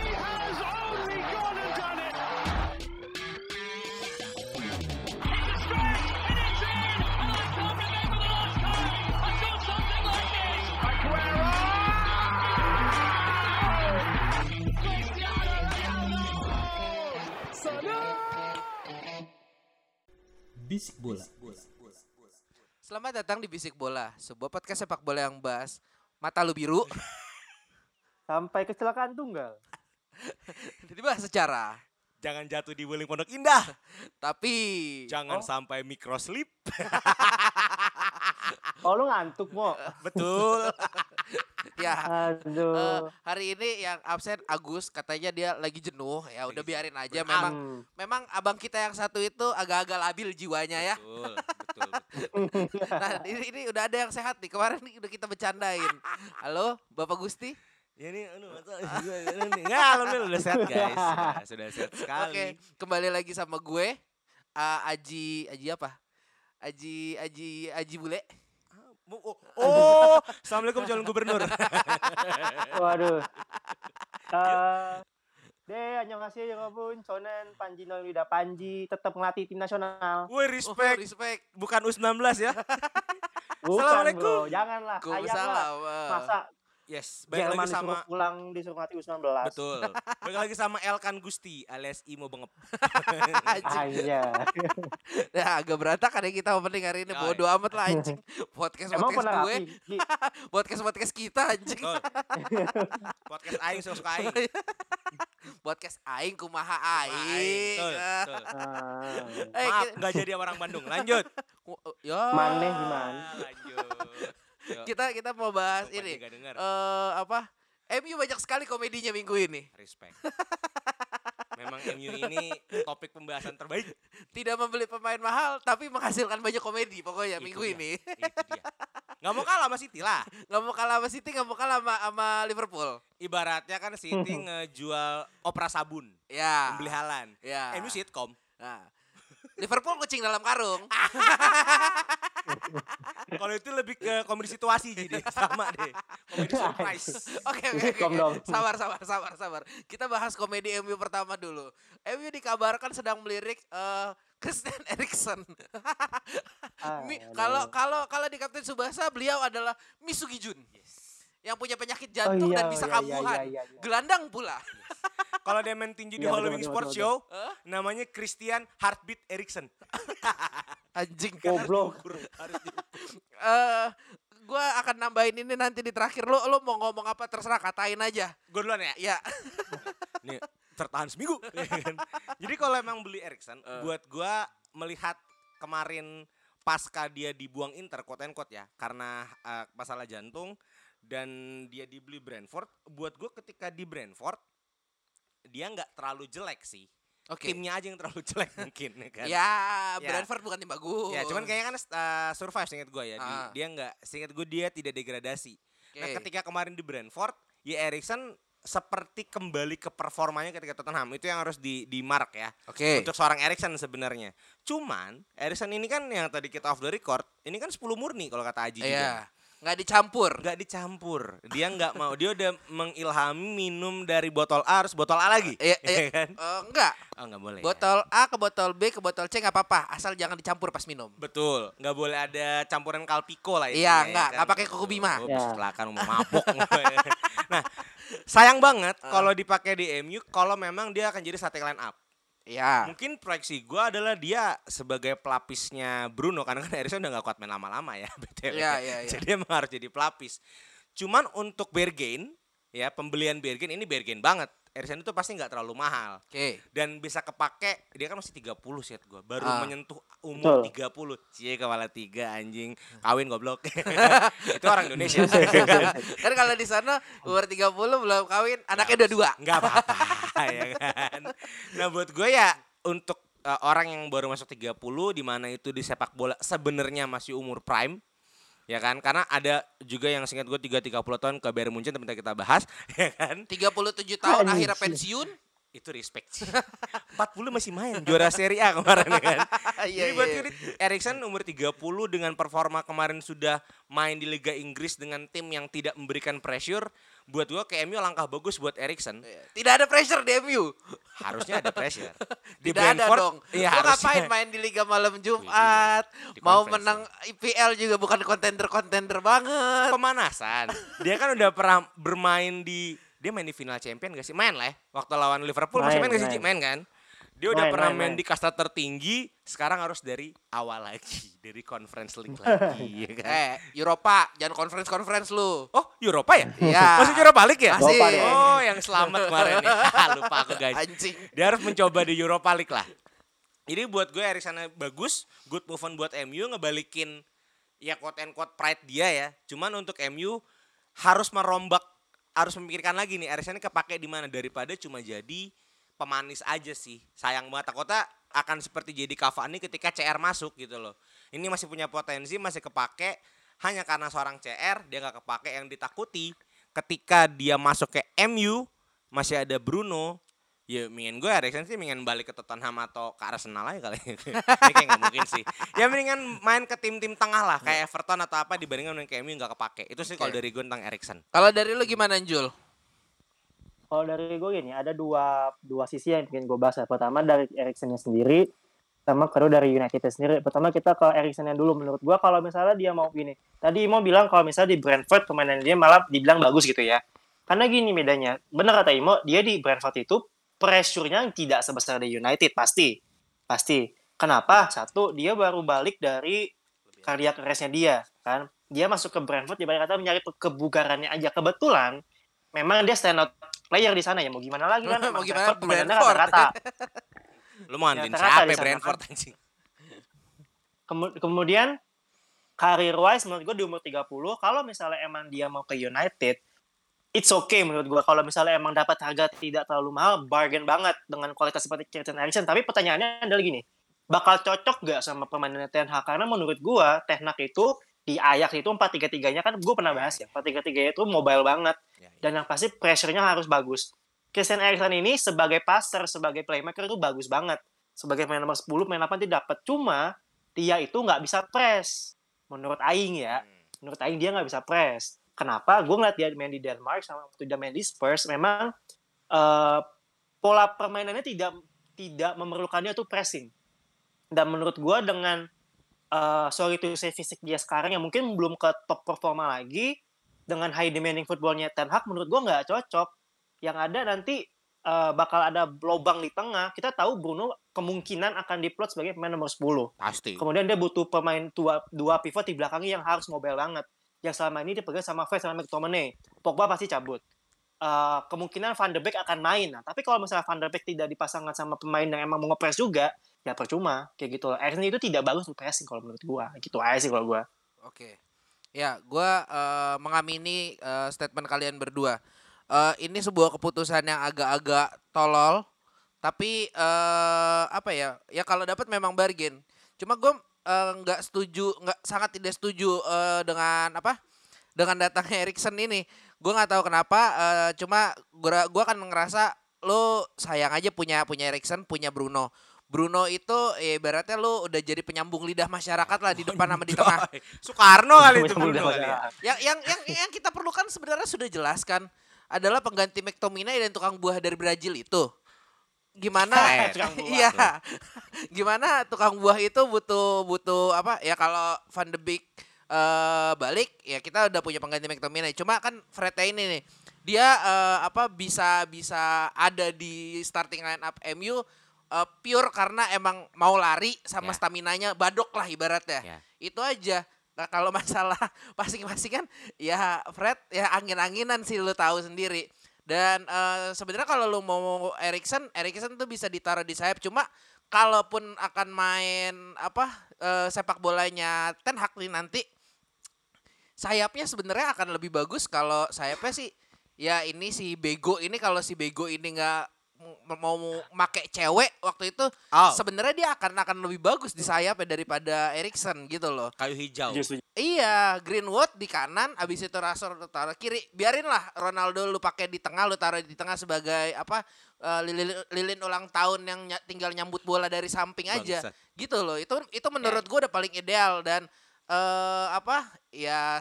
He has only gone and done it. Bisik Bola. Selamat datang di Bisik Bola, sebuah podcast sepak bola yang bahas mata lu biru sampai kecelakaan tunggal. Jadi bahas secara jangan jatuh di Wuling Pondok Indah, tapi jangan sampai microslip. Oh, lu ngantuk mo? Betul. Ya. Aduh. Hari ini yang absen Agus, katanya dia lagi jenuh. Ya udah biarin aja. Memang abang kita yang satu itu agak-agak labil jiwanya ya. Betul, betul, betul. Nah, ini udah ada yang sehat nih. Kemarin nih udah kita bercandain. Halo, Bapak Gusti. Ya ini alhamdulillah udah sehat guys. Nah, sudah sehat sekali. Oke, kembali lagi sama gue Aji apa? Aji Bule. Oh, Assalamualaikum calon gubernur. Waduh. Annyeonghaseyo yeonghabun, Sonen, Panji Nolida Panji, tetap ngelatih tim nasional. Woi, respect. Bukan U19 ya. Bukan, Assalamualaikum. Bro, janganlah. Ayanglah. Masa yes, balik lagi sama pulang disuruh ngelatih U19. Betul. Balik lagi sama Elkan Gusti alias Imo Bengep. Iya. Nah, agak berantakan ya kita opening hari ini. Bodo amat lah anjing. Podcast gue. Podcast kita anjing. Podcast aing suka aing. Podcast aing kumaha aing. Betul. Maaf enggak jadi orang Bandung. Lanjut. Yo. Maneh gimana? Lanjut. Kita mau bahas ini. MU banyak sekali komedinya minggu ini. Respect. Memang MU ini topik pembahasan terbaik. Tidak membeli pemain mahal tapi menghasilkan banyak komedi pokoknya itu minggu dia. Ini. Itu dia. Gak mau kalah sama City lah. Gak mau kalah sama Liverpool. Ibaratnya kan City ngejual opera sabun. Ya. Membeli halan. Ya. MU sitcom. Nah. Liverpool kucing dalam karung. Kalau itu lebih ke komedi situasi jadi sama deh. Komedi surprise. Oke. Sabar. Kita bahas komedi MU pertama dulu. MU dikabarkan sedang melirik Christian Eriksen. Kalau di Kapten Tsubasa beliau adalah Misugi Jun. Yes. Yang punya penyakit jantung dan bisa kambuhan. Iya. Gelandang pula. Yes. Kalau dia main tinju di Halloween Sports Show, namanya Christian Heartbeat Eriksen. Anjing kan. Goblok. Gue akan nambahin ini nanti di terakhir. Lo mau ngomong apa terserah, katain aja. Gue duluan ya? Iya. Nih, tertahan seminggu. Jadi kalau emang beli Eriksen, buat gue melihat kemarin pasca dia dibuang Inter, quote and quote ya, karena masalah jantung, dan dia dibeli Brentford. Buat gue ketika di Brentford, dia nggak terlalu jelek sih. Okay. Timnya aja yang terlalu jelek mungkin kan. Ya, Brentford bukan tim bagus. Ya, cuman kayaknya kan survive seingat gue ya. Dia nggak, seingat gue dia tidak degradasi. Okay. Nah, ketika kemarin di Brentford, ya Eriksen seperti kembali ke performanya ketika Tottenham. Itu yang harus di mark ya. Okay. Untuk seorang Eriksen sebenarnya. Cuman Eriksen ini kan yang tadi kita off the record, ini kan 10 murni kalau kata Aji juga. Nggak dicampur. Dia nggak mau. Dia udah mengilhami minum dari botol A harus botol A lagi. Iya kan? Enggak. Oh, nggak boleh. Botol A ke botol B ke botol C nggak apa-apa. Asal jangan dicampur pas minum. Betul. Nggak boleh ada campuran kalpiko lah. Iya, nggak. Nggak pakai Koko Bima. Silakan mabok. Nah, sayang banget kalau dipakai di MU. Kalau memang dia akan jadi starting line up. Ya. Mungkin proyeksi gue adalah dia sebagai pelapisnya Bruno, karena kan Eriksen udah gak kuat main lama-lama ya, betul. Ya. Jadi emang harus jadi pelapis. Cuman untuk Bergain, ya pembelian Bergain ini Bergain banget. Eriksen itu pasti gak terlalu mahal. Okay. Dan bisa kepake, dia kan masih 30 set gue, baru menyentuh umur 30. Cie kepala 3 anjing, kawin goblok. Itu orang Indonesia. Kan kalau di sana umur 30 belum kawin, anaknya udah 2. Gak apa-apa ya kan. Nah buat gue ya untuk orang yang baru masuk 30 di mana itu di sepak bola sebenarnya masih umur prime. Ya kan? Karena ada juga yang seingat gue 30 tahun ke Bayern Munchen teman-teman kita bahas, ya kan? 37 tahun akhirnya pensiun. Itu respect sih. 40 masih main juara Serie A kemarin ya kan. Jadi buat gue Eriksen umur 30 dengan performa kemarin sudah main di Liga Inggris dengan tim yang tidak memberikan pressure, buat gue ke MU langkah bagus buat Eriksen. Tidak ada pressure di MU. Harusnya ada pressure. Di tidak Brentford, ada dong. Iya, lu ngapain main di Liga malam Jumat? Mau menang IPL juga bukan kontender-kontender banget. Pemanasan. Dia kan udah pernah bermain di dia main di final champion gak sih? Main lah ya. Waktu lawan Liverpool masih main gak sih? Main kan? Dia udah pernah main di kasta tertinggi. Sekarang harus dari awal lagi. Dari Conference League lagi. Ya kan? Europa. Jangan conference-conference lu. Oh Europa ya? Iya. Masih Europa League ya? Masih. Oh yang selamat kemarin nih. Lupa aku guys. Anjing. Dia harus mencoba di Europa League lah. Jadi buat gue Eriksen bagus. Good move on buat MU. Ngebalikin ya quote and quote pride dia ya. Cuman untuk MU harus merombak. Harus memikirkan lagi nih Eriksen kepake di mana daripada cuma jadi pemanis aja sih. Sayang banget, takutnya akan seperti jadi Cavani ketika CR masuk gitu loh. Ini masih punya potensi, masih kepake hanya karena seorang CR dia enggak kepake. Yang ditakuti ketika dia masuk ke MU masih ada Bruno. Ya mendingan gue Eriksen sih mendingan balik ke Tottenham atau ke Arsenal aja kali. Ini kayak gak mungkin sih. Ya mendingan main ke tim-tim tengah lah. Kayak Everton atau apa dibandingkan dengan MU gak kepake. Itu sih kalau dari gue tentang Eriksen. Kalau dari lu gimana Jul? Kalau dari gue gini, ada dua sisi yang ingin gue bahas. Pertama dari Eriksennya sendiri. Sama kedua dari United sendiri. Pertama kita ke Eriksennya dulu menurut gue. Kalau misalnya dia mau gini. Tadi Imo bilang kalau misalnya di Brentford permainan dia malah dibilang bagus gitu ya. Karena gini bedanya. Bener kata Imo, dia di Brentford itu pressure-nya tidak sebesar di United, pasti. Kenapa? Satu, dia baru balik dari cardiac arrest-nya dia, kan? Dia masuk ke Brentford, dia banyak kata mencari kebugarannya aja. Kebetulan, memang dia stand out player di sana ya. Mau gimana lagi kan? Mau gimana? Brentford. Rata. Lu mau ngantin siapa Brentford anjing? Kemudian, career wise menurut gue di umur 30, kalau misalnya emang dia mau ke United, it's okay menurut gue kalau misalnya emang dapat harga tidak terlalu mahal, bargain banget dengan kualitas seperti Christian Eriksen. Tapi pertanyaannya adalah gini, bakal cocok gak sama permainan Ten Hag? Karena menurut gue Ten Hag itu di Ajax itu 4-3-3-nya kan gue pernah bahas ya, 4-3-3 itu mobile banget dan yang pasti pressure-nya harus bagus. Christian Eriksen ini sebagai passer, sebagai playmaker itu bagus banget. Sebagai pemain nomor 10, pemain 8 dia dapat, cuma dia itu nggak bisa press. Menurut Aing ya, menurut Aing dia nggak bisa press. Kenapa? Gue ngeliat dia main di Denmark sama waktu dia main di Spurs, memang pola permainannya tidak memerlukan dia tuh pressing. Dan menurut gue dengan sorry to say fisik dia sekarang yang mungkin belum ke top performa lagi, dengan high demanding footballnya Ten Hag menurut gue nggak cocok. Yang ada nanti bakal ada lubang di tengah. Kita tahu Bruno kemungkinan akan diplot sebagai pemain nomor 10. Pasti. Kemudian dia butuh pemain dua pivot di belakangnya yang harus mobile banget. Yang selama ini dipegang sama Fred sama McTominay, Pogba pasti cabut. Kemungkinan Van der Beek akan main. Nah, tapi kalau misalnya Van der Beek tidak dipasangkan sama pemain yang emang mau nge-press juga, ya percuma. Kayak gitu. Eriksen itu tidak bagus untuk pressing kalau menurut gua. Gitu aja sih kalau gua. Oke. Ya, gua mengamini statement kalian berdua. Ini sebuah keputusan yang agak-agak tolol, tapi apa ya? Ya kalau dapat memang bargain. Cuma gua sangat tidak setuju dengan datangnya Eriksen ini. Gue nggak tahu kenapa, cuma gue kan ngerasa lo sayang aja punya Eriksen, punya Bruno itu ibaratnya lo udah jadi penyambung lidah masyarakat lah di depan sama di tengah. Soekarno kali itu Bruno kali ya. Yang kita perlukan sebenarnya sudah jelas kan, adalah pengganti McTominay dan tukang buah dari Brazil itu. Gimana tukang buah itu butuh apa ya, kalau Van de Beek balik ya kita udah punya pengganti McTominay. Cuma kan Fred ini nih dia bisa ada di starting line up MU pure karena emang mau lari sama staminanya badok lah ibaratnya. Itu aja. Nah, kalau masalah pasing-pasingan ya Fred ya angin-anginan sih, lu tahu sendiri. Dan sebenarnya kalau lu mau Eriksen tuh bisa ditaruh di sayap. Cuma kalaupun akan main sepak bolanya Ten Hag nanti, sayapnya sebenarnya akan lebih bagus. Kalau sayapnya sih ya ini si Bego ini, kalau si Bego ini nggak mau make cewek waktu itu sebenarnya dia akan lebih bagus di sayap daripada Eriksen gitu loh. Kayu hijau. Iya, Greenwood di kanan, abis itu Rashford taruh kiri. Biarinlah Ronaldo lu pakai di tengah, lu taruh di tengah sebagai apa? Lilin ulang tahun yang tinggal nyambut bola dari samping aja. Bangsa. Gitu loh. Itu menurut gue udah paling ideal dan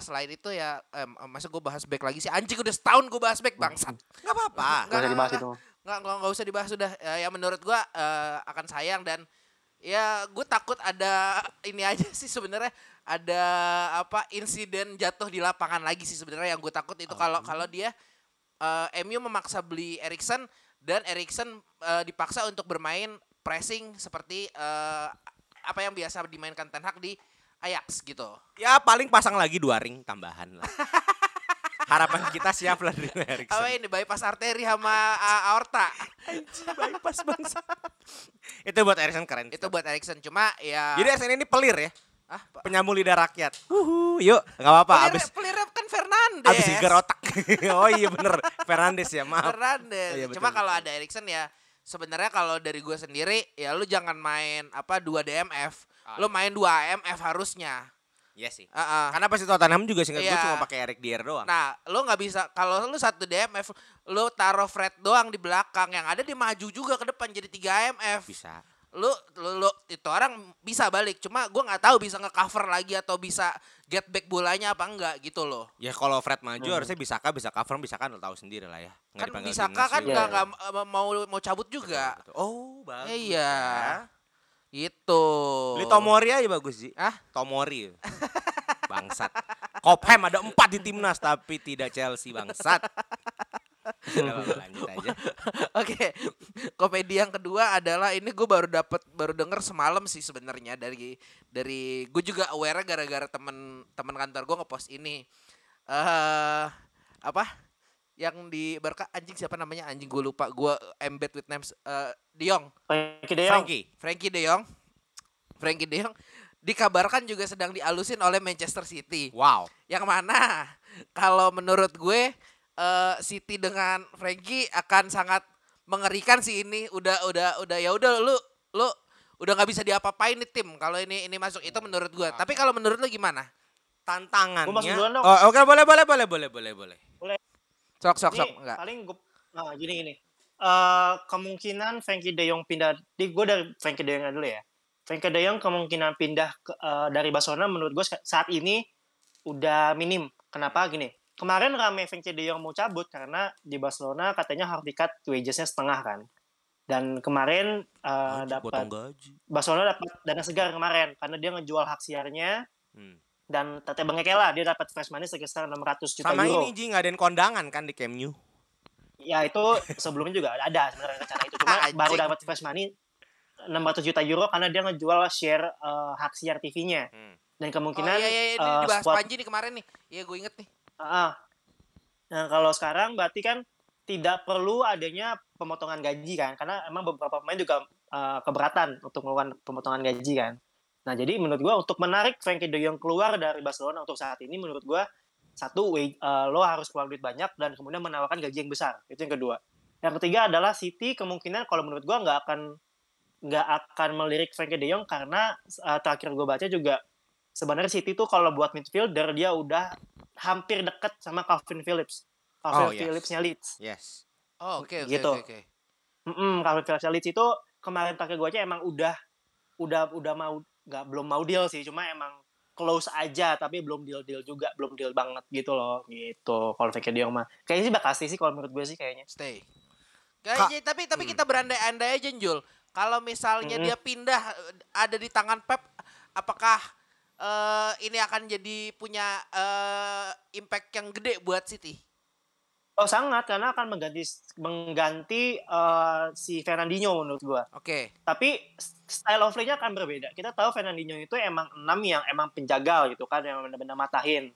selain itu ya masa gue bahas back lagi sih anjing, udah setahun gue bahas back bangsat. Enggak apa-apa. Enggak usah dibahas sudah. Ya menurut gue akan sayang dan ya gue takut ada ini aja sih sebenarnya, ada apa insiden jatuh di lapangan lagi sih sebenarnya yang gue takut itu kalau dia MU memaksa beli Eriksen. Dan Eriksen dipaksa untuk bermain pressing seperti apa yang biasa dimainkan Ten Hag di Ajax gitu. Ya paling pasang lagi 2 ring tambahan lah. Harapan kita siap lah dari Eriksen. Apa ini bypass arteri sama aorta? Anjir bypass bangsa. Itu buat Eriksen keren. Itu buat Eriksen cuma ya. Jadi Eriksen ini pelir ya. Penyambung lidah rakyat. Yuk, enggak apa-apa. Pelirnya kan Fernandes. Abis geger otak. Oh iya bener, Fernandes ya, maaf. Fernandes. Oh, iya, cuma kalau ada Eriksen ya, sebenarnya kalau dari gue sendiri, ya lu jangan main 2 DMF. Lu main 2 AMF harusnya. Iya sih. Karena pas itu Tottenham juga singkat gue cuma pakai Eric Dier doang. Nah, lu enggak bisa kalau lu 1 DMF, lu taruh Fred doang di belakang, yang ada dia maju juga ke depan jadi 3 AMF. Bisa. Lu itu orang bisa balik, cuma gue nggak tahu bisa nge-cover lagi atau bisa get back bolanya apa enggak gitu loh. Ya kalau Fred maju harusnya bisa cover, bisa kan lo tahu sendiri lah ya. Nggak kan bisa kan nggak mau cabut juga. Betul. Oh bagus. Iya. Ya. Itu. Beli Tomori aja bagus sih. Tomori. Bangsat. Cobham ada 4 di timnas tapi tidak Chelsea bangsat. Lanjut aja. Oke. Komedi yang kedua adalah ini gue baru denger semalam sih sebenarnya dari gue juga aware gara-gara teman kantor gue ngepost ini. Yang di Barca anjing siapa namanya? Anjing gue lupa. Gue embed with names De Jong. Frenkie De Jong dikabarkan juga sedang dialusin oleh Manchester City. Wow. Yang mana kalau menurut gue City dengan Frenkie akan sangat mengerikan sih ini. Udah lu udah enggak bisa diapa-apain nih tim kalau ini masuk. Itu menurut gua. Tapi kalau menurut lu gimana? Tantangannya. Gua masuk duluan dong. Oh, oke, boleh. Sok. Enggak. Paling gua gini. Kemungkinan Frenkie De Jong pindah. Gua dari Frenkie De Jong dulu ya. Frenkie De Jong kemungkinan pindah ke, dari Barcelona menurut gua saat ini udah minim. Kenapa? Gini. Kemarin rame Frenkie de Jong mau cabut karena di Barcelona katanya harus di-cut wages-nya setengah kan. Dan kemarin dapat Barcelona dapat dana segar kemarin karena dia ngejual hak siarnya. Dan Tete Bengekela dia dapat fresh money sekitar 600 juta euro. Sama ini Ji ngadain kondangan kan di Camp Nou. Ya itu sebelumnya juga ada sebenarnya rencana itu cuma baru dapat fresh money 600 juta euro karena dia ngejual share hak siar TV-nya. Dan kemungkinan dibahas Panji nih kemarin nih. Iya gue inget nih. Nah kalau sekarang berarti kan tidak perlu adanya pemotongan gaji kan, karena emang beberapa pemain juga keberatan untuk melakukan pemotongan gaji kan. Nah jadi menurut gue untuk menarik Frenkie de Jong keluar dari Barcelona untuk saat ini menurut gue satu lo harus keluar duit banyak dan kemudian menawarkan gaji yang besar, itu yang kedua. Yang ketiga adalah City kemungkinan kalau menurut gue nggak akan melirik Frenkie de Jong karena terakhir gue baca juga sebenarnya City tuh kalau buat midfielder dia udah hampir dekat sama Calvin Phillips. Phillipsnya Leeds. Yes. Oh, oke. Gitu. Okay. Calvin Phillipsnya Leeds itu kemarin pakai gue aja emang udah mau belum mau deal sih, cuma emang close aja tapi belum deal banget gitu loh. Gitu. Kalau Frenkie de Jong mah kayaknya sih bakal stay sih kalau menurut gue sih kayaknya. Stay. Kayaknya tapi kita berandai-andai aja Jul. Kalau misalnya dia pindah ada di tangan Pep, apakah ini akan jadi punya impact yang gede buat City? Oh sangat, karena akan mengganti si Fernandinho menurut gue. Oke. Tapi style of play-nya akan berbeda. Kita tahu Fernandinho itu emang 6 yang emang penjagal gitu kan, yang benar-benar matahin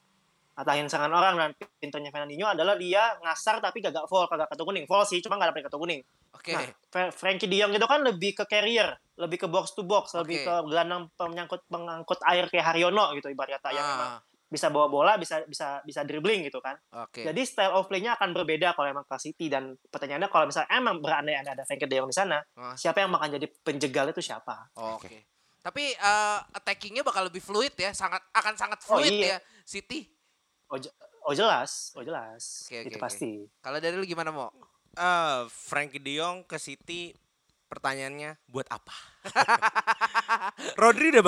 serangan orang, dan pintunya Fernandinho adalah dia ngasar tapi kagak foul, kagak kartu kuning. Foul sih, cuma nggak dapat kartu kuning. Oke. Nah, Frenkie de Jong itu kan lebih ke carrier, lebih ke box to box, lebih ke gelandang pengangkut air kayak Haryono gitu ibarat kata yang emang bisa bawa bola, bisa dribbling gitu kan. Okay. Jadi style of play-nya akan berbeda kalau emang ke City. Dan pertanyaannya kalau misalnya emang berandai-andai ada Frenkie De Jong di sana, siapa yang akan jadi penjegal itu siapa? Oke. Tapi attacking-nya bakal lebih fluid ya, sangat fluid ya City. Oh jelas. Okay, itu pasti. Kalau dari lu gimana, Mo? Frenkie De Jong ke City, pertanyaannya buat apa? Rodri udah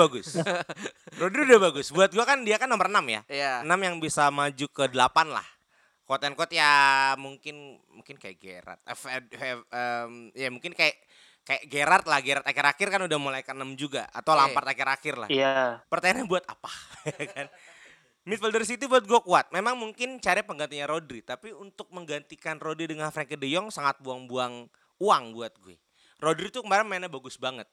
bagus. Buat gua kan dia kan nomor 6 ya. Yeah. 6 yang bisa maju ke 8 lah. Quote and quote ya mungkin kayak Gerrard. Ya mungkin kayak Gerrard lah. Gerrard akhir-akhir kan udah mulai ke 6 juga atau Lampard akhir-akhir lah. Iya. Yeah. Pertanyaannya buat apa? Kan. Midfielder City buat gue kuat. Memang mungkin cari penggantinya Rodri, tapi untuk menggantikan Rodri dengan Frenkie De Jong sangat buang-buang uang buat gue. Rodri tuh kemarin mainnya bagus banget.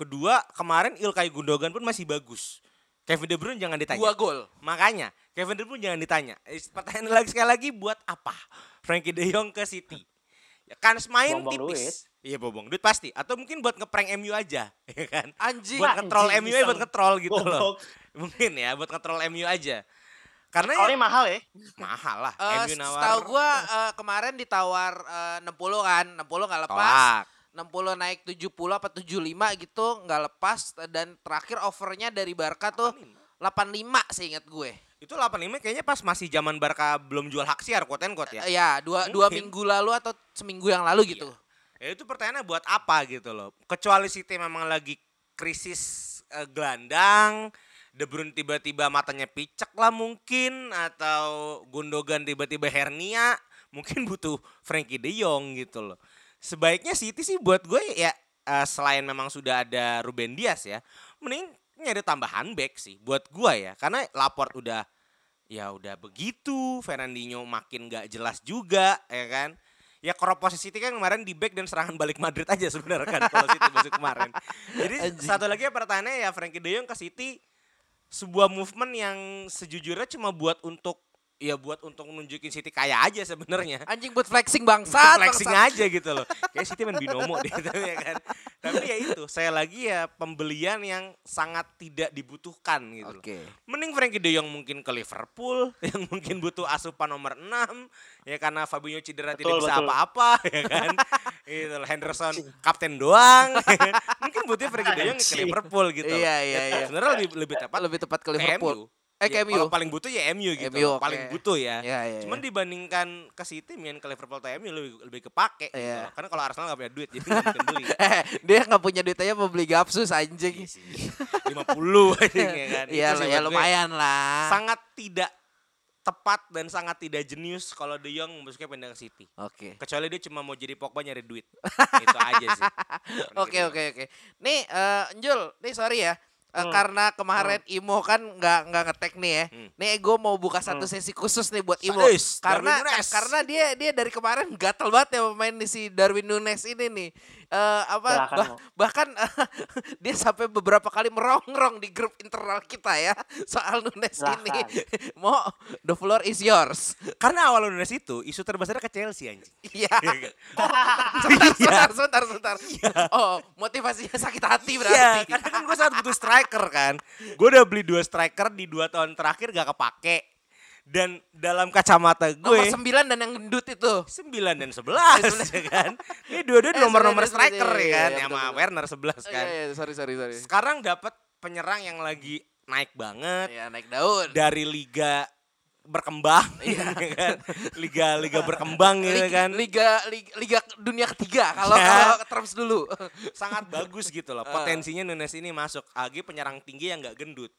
Kedua, kemarin Ilkay Gundogan pun masih bagus. Kevin De Bruyne jangan ditanya. 2 gol. Makanya, Kevin De Bruyne jangan ditanya. Pertanyaan lagi sekali buat apa Frenkie De Jong ke City? Ya, kan main tipis. Iya, bobong duit pasti. Atau mungkin buat ngeprank MU aja, ya kan? Anjing. Buat nge-troll MU aja, buat nge-troll gitu loh. Mungkin ya, buat nge-troll MU aja. Karena ya, mahal ya? Mahal lah. MU nawar. Setahu gue kemarin ditawar 60 kan, 60 gak lepas. Tolak. 60 naik 70 apa 75 gitu, gak lepas. Dan terakhir overnya dari Barca tuh 85 seingat gue. Itu 85 kayaknya pas masih zaman Barca belum jual hak siar, quote and quote ya? Iya, 2 minggu lalu atau seminggu yang lalu gitu. Iya. Ya itu pertanyaannya buat apa gitu loh. Kecuali City memang lagi krisis gelandang, De Bruyne tiba-tiba matanya picek lah mungkin, atau Gundogan tiba-tiba hernia, mungkin butuh Frenkie De Jong gitu loh. Sebaiknya City sih buat gue ya selain memang sudah ada Ruben Dias ya, mending nyari tambahan back sih buat gue ya. Karena Laporte udah begitu, Fernandinho makin gak jelas juga ya kan. Ya kropos City kan kemarin di back dan serangan balik Madrid aja sebenarnya kan kalau City masuk kemarin. Jadi satu lagi pertanyaannya ya Frenkie De Jong ke City sebuah movement yang sejujurnya cuma buat untuk nunjukin City kaya aja sebenarnya. Anjing buat flexing bangsat. Flexing bangsa. Aja gitu loh. Kayak City main binomo deh ya kan. Tapi ya itu saya lagi ya pembelian yang sangat tidak dibutuhkan gitu. Okay. Mending Frenkie De Jong mungkin ke Liverpool yang mungkin butuh asupan nomor 6. Ya karena Fabinho cedera tidak bisa apa-apa ya kan. Itu Henderson kapten doang. Mungkin butuh Frenkie De Jong ke Liverpool gitu. Iya. Sebenarnya lebih tepat ke Liverpool. Ke MU. Kalau paling butuh ya MU gitu. MU, okay. Paling butuh ya. Yeah. Cuman dibandingkan ke City main ke Liverpool atau MU lebih kepake. Yeah. Gitu. Karena kalau Arsenal enggak punya duit jadi enggak beli. Dia enggak punya duit aja mau beli Gapsus anjing. 50 anjing ya kan. Iya lumayan lah. Sangat tidak tepat dan sangat tidak jenius kalau De Jong masuknya pindah ke City. Oke. Okay. Kecuali dia cuma mau jadi Pogba nyari duit. Itu aja sih. Oke. Nih Njul, nih sorry ya. Karena kemarin Imo kan nggak ngetek nih ya. Nih gue mau buka satu sesi khusus nih buat Imo. Karena dia dari kemarin gatel banget ya main di si Darwin Núñez ini nih. Bahkan dia sampai beberapa kali merongrong di grup internal kita ya soal Núñez ini. Mo, the floor is yours. Karena awal Núñez itu isu terbesarnya ke Chelsea anjing. Iya. Sebentar. Oh, motivasinya sakit hati berarti. Iya, karena kan gue sangat butuh strike. Striker kan, gue udah beli 2 striker di 2 tahun terakhir gak kepake. Dan dalam kacamata gue nomor 9 dan yang gendut itu 9 dan 11 ya kan. Ini dua-dua nomor-nomor striker ya kan. Ya sama Werner 11 kan. Sorry. Sekarang dapat penyerang yang lagi naik banget. Iya naik daun. Dari liga berkembang ya kan. Liga berkembang gitu kan. Liga dunia ketiga kalau terus dulu. Sangat bagus gitu loh. Potensinya Núñez ini masuk lagi penyerang tinggi yang enggak gendut.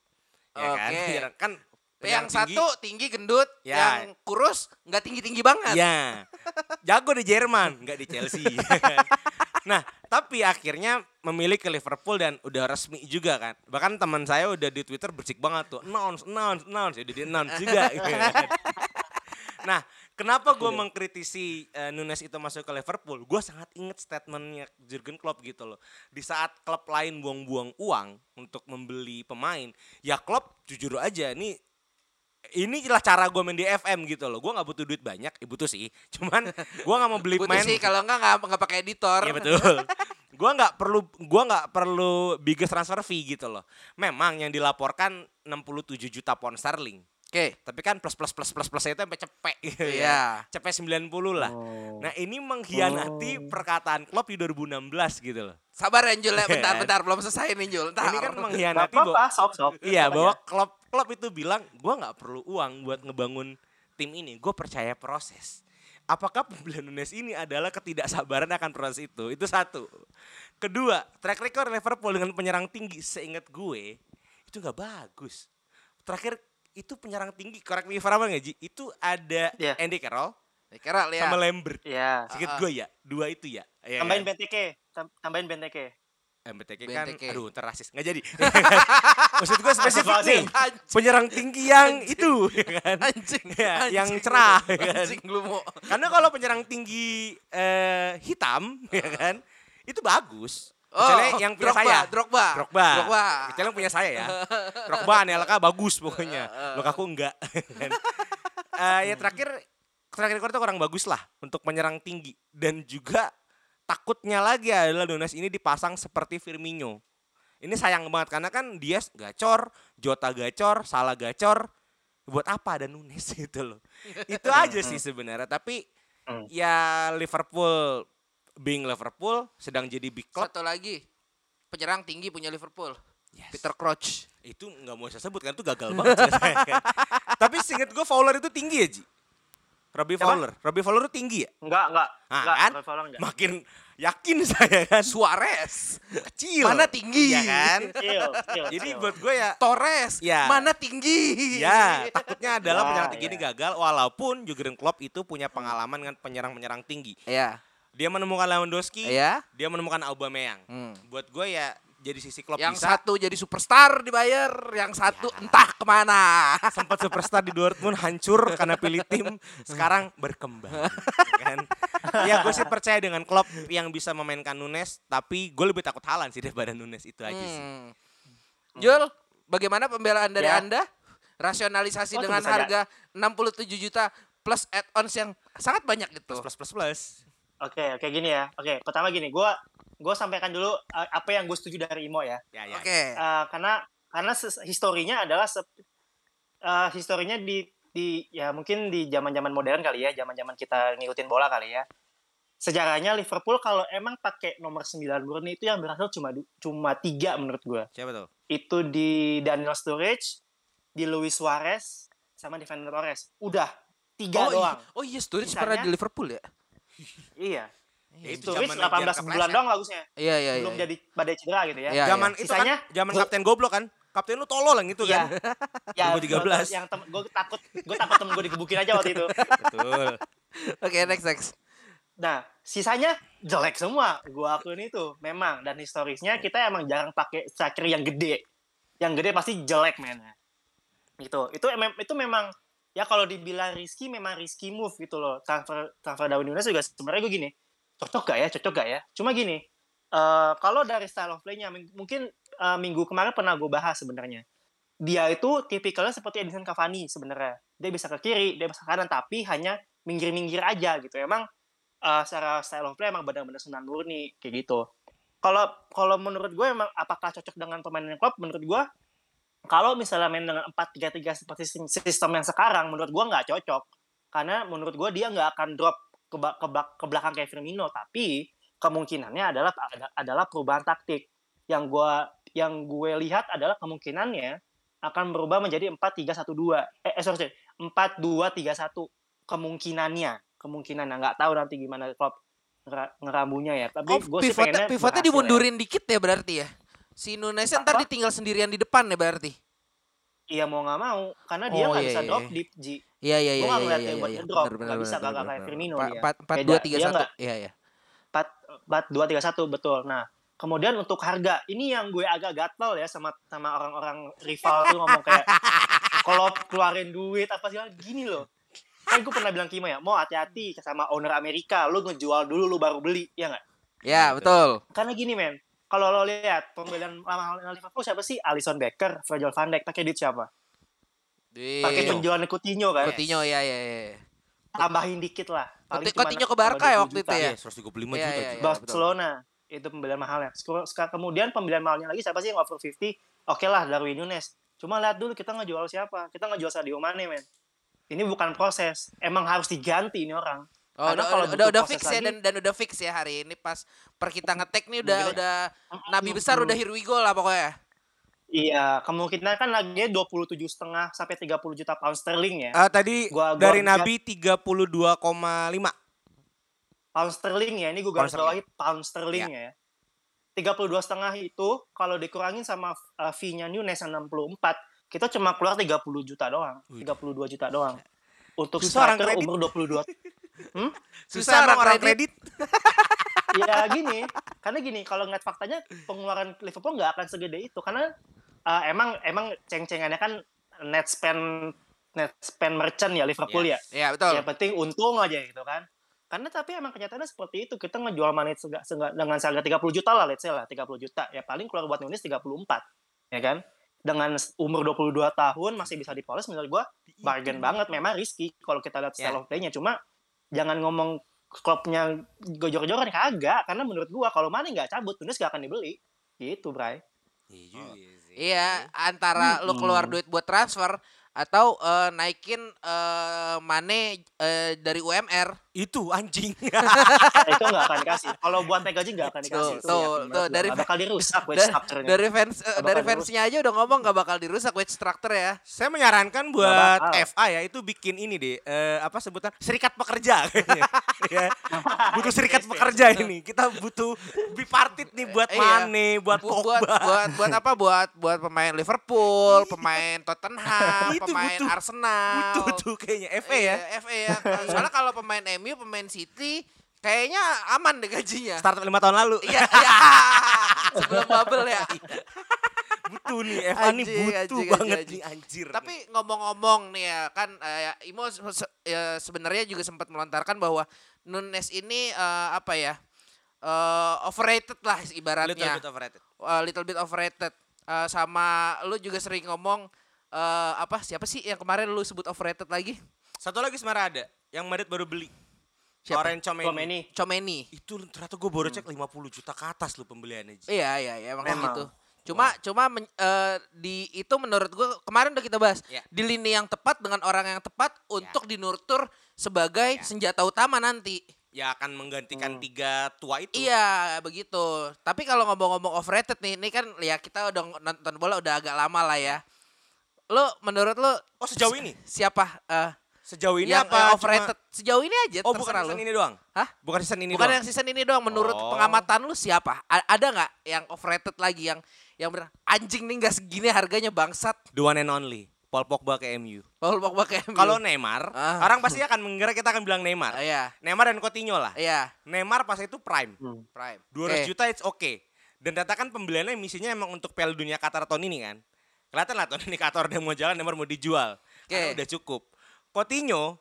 Ya kan. Penyerang, kan yang satu tinggi gendut, ya. Yang kurus enggak tinggi-tinggi banget. Ya. Jago di Jerman, enggak di Chelsea. Nah, tapi akhirnya memilih ke Liverpool dan udah resmi juga kan. Bahkan teman saya udah di Twitter bersik banget tuh. Announce. Udah di announce juga. Nah, kenapa gue mengkritisi Núñez itu masuk ke Liverpool? Gue sangat inget statementnya Jurgen Klopp gitu loh. Di saat klub lain buang-buang uang untuk membeli pemain. Ya Klopp jujur aja nih. Inilah cara gue main di FM gitu loh. Gue gak butuh duit banyak, butuh sih. Cuman gue gak mau beli pemain. Butuh sih, kalau gak pakai editor. Iya betul. Gue gak perlu biggest transfer fee gitu loh. Memang yang dilaporkan 67 juta pound sterling. Oke, tapi kan plus-plus-plus-plus itu sampai cepek gitu ya. Cepek 90 lah. Oh. Nah, ini mengkhianati perkataan Klopp di 2016 gitu loh. Sabar ya Jul, bentar-bentar belum selesai nih Jul. Ini kan mengkhianati sop-sop. Iya, bahwa Klopp itu bilang, "Gua enggak perlu uang buat ngebangun tim ini. Gue percaya proses." Apakah pembelian Núñez ini adalah ketidaksabaran akan proses itu? Itu satu. Kedua, track record Liverpool dengan penyerang tinggi seingat gue itu enggak bagus. Terakhir itu penyerang tinggi, correct me if I'm wrong ya Ji, itu ada Andy Carroll, ya. Sama Lambert, sedikit gue ya, dua itu ya. Tambahin BNTK kan, aduh terasis, nggak jadi. Maksud gue spesifik nih, penyerang tinggi yang itu, yang cerah. Karena kalau penyerang tinggi hitam, itu bagus. Misalnya yang punya Drogba, saya, Drogba. Misalnya yang punya saya ya, Drogba, Anelka bagus pokoknya, Lukaku enggak. Ya terakhir itu kurang bagus lah untuk menyerang tinggi. Dan juga takutnya lagi adalah Núñez ini dipasang seperti Firmino. Ini sayang banget karena kan Diaz gacor, Jota gacor, Salah gacor. Buat apa ada Núñez gitu loh. Itu aja sih sebenarnya, tapi ya Liverpool being Liverpool sedang jadi big club. Satu lagi penyerang tinggi punya Liverpool, Peter Crouch. Itu nggak mau saya sebut kan, itu gagal banget. Tapi seingat gue Fowler itu tinggi ya Ji. Robbie Fowler itu tinggi ya? Enggak. Kan? Makin yakin saya kan. Suarez kecil. Mana tinggi? Ya kan? Kecil. Jadi buat gue ya Torres. Ya. Mana tinggi? Ya. Takutnya adalah penyerang tinggi ini gagal. Walaupun Jurgen Klopp itu punya pengalaman dengan penyerang-penyerang tinggi. Iya. Dia menemukan Lewandowski, dia menemukan Aubameyang. Buat gue ya jadi sisi Klopp yang bisa. Yang satu jadi superstar dibayar, yang satu entah kemana. Sempat superstar di Dortmund hancur karena pilih tim, sekarang berkembang. Kan? Ya gue sih percaya dengan Klopp yang bisa memainkan Núñez, tapi gue lebih takut Haaland sih daripada Núñez, itu aja sih. Jul, bagaimana pembelaan dari Anda? Rasionalisasi dengan harga 67 juta plus add-ons yang sangat banyak gitu. Plus. Oke, gini ya. Oke, pertama gini, gue sampaikan dulu apa yang gue setuju dari Imo ya. Oke. Karena historinya adalah historinya di ya mungkin di zaman-zaman modern kali ya, zaman-zaman kita ngikutin bola kali ya. Sejarahnya Liverpool kalau emang pakai nomor 9 murni itu yang berhasil cuma 3 menurut gue. Siapa tuh? Itu di Daniel Sturridge, di Luis Suarez, sama di Fernando Torres. Udah 3 doang. Iya, Sturridge pernah di Liverpool ya. Iya. Itu 18 bulan doang lagusnya. Iya. Belum jadi badai cedera gitu ya. Zaman itu kan zaman kapten goblok kan. Kapten lu tolol yang itu kan. Iya. 2013. Yang gue takut temen gue digebukin aja waktu itu. Betul. Oke, next. Nah, sisanya jelek semua. Gue akuin itu memang, dan historisnya kita emang jarang pakai striker yang gede. Yang gede pasti jelek mainnya. Gitu. Itu memang ya kalau dibilang risky, memang risky move gitu loh. Transfer Darwin Núñez juga sebenarnya gue gini, cocok gak ya? Cuma gini, kalau dari style of play-nya, mungkin minggu kemarin pernah gue bahas sebenarnya. Dia itu tipikalnya seperti Edinson Cavani sebenarnya. Dia bisa ke kiri, dia bisa ke kanan, tapi hanya minggir-minggir aja gitu. Emang secara style of play emang benar-benar senang murni kayak gitu. Kalau menurut gue emang apakah cocok dengan permainan klub? Menurut gue, kalau misalnya main dengan 4-3-3 seperti sistem yang sekarang, menurut gue nggak cocok. Karena menurut gue dia nggak akan drop ke belakang kayak Firmino. Tapi kemungkinannya adalah perubahan taktik. Yang gue lihat adalah kemungkinannya akan berubah menjadi 4-3-1-2. 4-2-3-1 kemungkinannya nggak tahu nanti gimana Klopp ngerambunya ya. Tapi gue sih pivotnya dimundurin dikit ya berarti ya. Si Núñez ntar ditinggal sendirian di depan ya berarti? Iya, mau gak mau. Karena dia gak bisa drop deep, Ji. Iya. Gue gak ngeliat dia buat ngedrop. Gak bisa kakak kayak Firmino. 4-2-3-1. Iya. 4-2-3-1, betul. Nah, kemudian untuk harga. Ini yang gue agak gatel ya sama orang-orang rival tuh ngomong kayak, kalau keluarin duit apa sih. Gini loh. Kan gue pernah bilang Kimo ya, mau hati-hati sama owner Amerika. Lu ngejual dulu, lu baru beli. Iya gak? Iya, betul. Karena gini, men. Kalau lo lihat pembelian lama Liverpool siapa sih? Alisson Becker, Virgil van Dijk, pakai duit siapa? Pakai penjualan Coutinho kan? Coutinho ya. Tambahin dikit lah. Coutinho ke Barca ya waktu itu ya. 135 juta. Ya, Barcelona betul. Itu pembelian mahalnya. Kemudian pembelian mahalnya lagi siapa sih yang over 50? Oke lah, Darwin Núñez. Cuma lihat dulu kita ngejual siapa. Kita ngejual Sadio Mane, men. Ini bukan proses. Emang harus diganti ini orang. Oh, udah fix lagi, ya dan udah fix ya hari ini pas per kita ngetek nih udah Nabi besar udah here we go lah pokoknya. Iya, kemungkinan kan lagi 27,5 sampai 30 juta pound sterling ya. Tadi gua dari Nabi 32,5 pound sterling ya. Ini gue garis bawahi pound sterling ya. 32,5 itu kalau dikurangin sama fee-nya Núñez 64, kita cuma keluar 30 juta doang. 32 juta doang. Untuk striker umur 22. Susah orang kredit. Ya gini, karena gini kalau ngeliat faktanya pengeluaran Liverpool nggak akan segede itu karena emang ceng-cengannya kan net spend merchant ya Liverpool ya. Iya betul. Yang penting untung aja gitu kan. Karena tapi emang kenyataannya seperti itu, kita ngejual Mane dengan harga 30 juta lah let's say lah 30 juta ya paling keluar buat Núñez 34 ya kan. Dengan umur 22 tahun masih bisa dipoles menurut gue bargain banget, memang risky kalau kita lihat style of play-nya cuma jangan ngomong klubnya gojor-joran kagak, karena menurut gua kalau Mane nggak cabut Núñez gak akan dibeli gitu Bray. Iya, antara lo keluar duit buat transfer atau naikin Mane dari UMR itu anjing. Itu nggak akan dikasih kalau buat naik gaji, nggak akan dikasih tuh dari fansnya aja udah ngomong nggak bakal dirusak wage structure ya. Saya menyarankan buat FA ya itu bikin ini deh apa sebutan serikat pekerja kayaknya. Ya. Butuh serikat pekerja ini, kita butuh bipartit nih buat Mane, buat Pogba, buat pemain Liverpool, pemain Tottenham, pemain Arsenal. Butuh tuh kayaknya FA ya. FA ya. Soalnya kalau pemain MU, pemain City kayaknya aman deh gajinya. Startup 5 tahun lalu. Iya. Sebelum bubble ya. Butuh nih, Evan nih butuh banget nih anjir. Tapi ngomong-ngomong nih ya kan Imo sebenarnya juga sempat melontarkan bahwa Núñez ini overrated lah ibaratnya. Little bit overrated. Sama lu juga sering ngomong siapa sih yang kemarin lu sebut overrated lagi? Satu lagi sebenarnya ada yang Madrid baru beli. Siapa? Chomeni. Itu ternyata gue baru cek 50 juta ke atas lu pembeliannya. Iya emang gitu. Cuma di itu menurut gue kemarin udah kita bahas di lini yang tepat dengan orang yang tepat untuk dinurtur sebagai senjata utama nanti. Ya akan menggantikan tiga tua itu. Iya begitu. Tapi kalau ngomong-ngomong overrated nih, ini kan ya kita udah nonton bola udah agak lama lah ya. Lo menurut lo? Oh sejauh ini? Siapa? Sejauh ini yang apa? Overrated. Cuma... Sejauh ini aja terserah lo. Oh bukan season ini doang? Hah? Bukan yang season ini doang. Menurut pengamatan lo siapa? Ada nggak yang overrated lagi yang benar? Anjing nih nggak segini harganya bangsat. The one and only. Paul Pogba ke MU. Kalau Neymar, orang pasti akan mengira kita akan bilang Neymar. Iya. Neymar dan Coutinho lah. Iya. Neymar pas itu prime. 200 juta it's okay. Dan data kan pembeliannya misinya emang untuk Piala Dunia Qatar tahun ini kan. Kelihatan lah tahun ini Qatar udah mau jalan, Neymar mau dijual. Karena udah cukup. Coutinho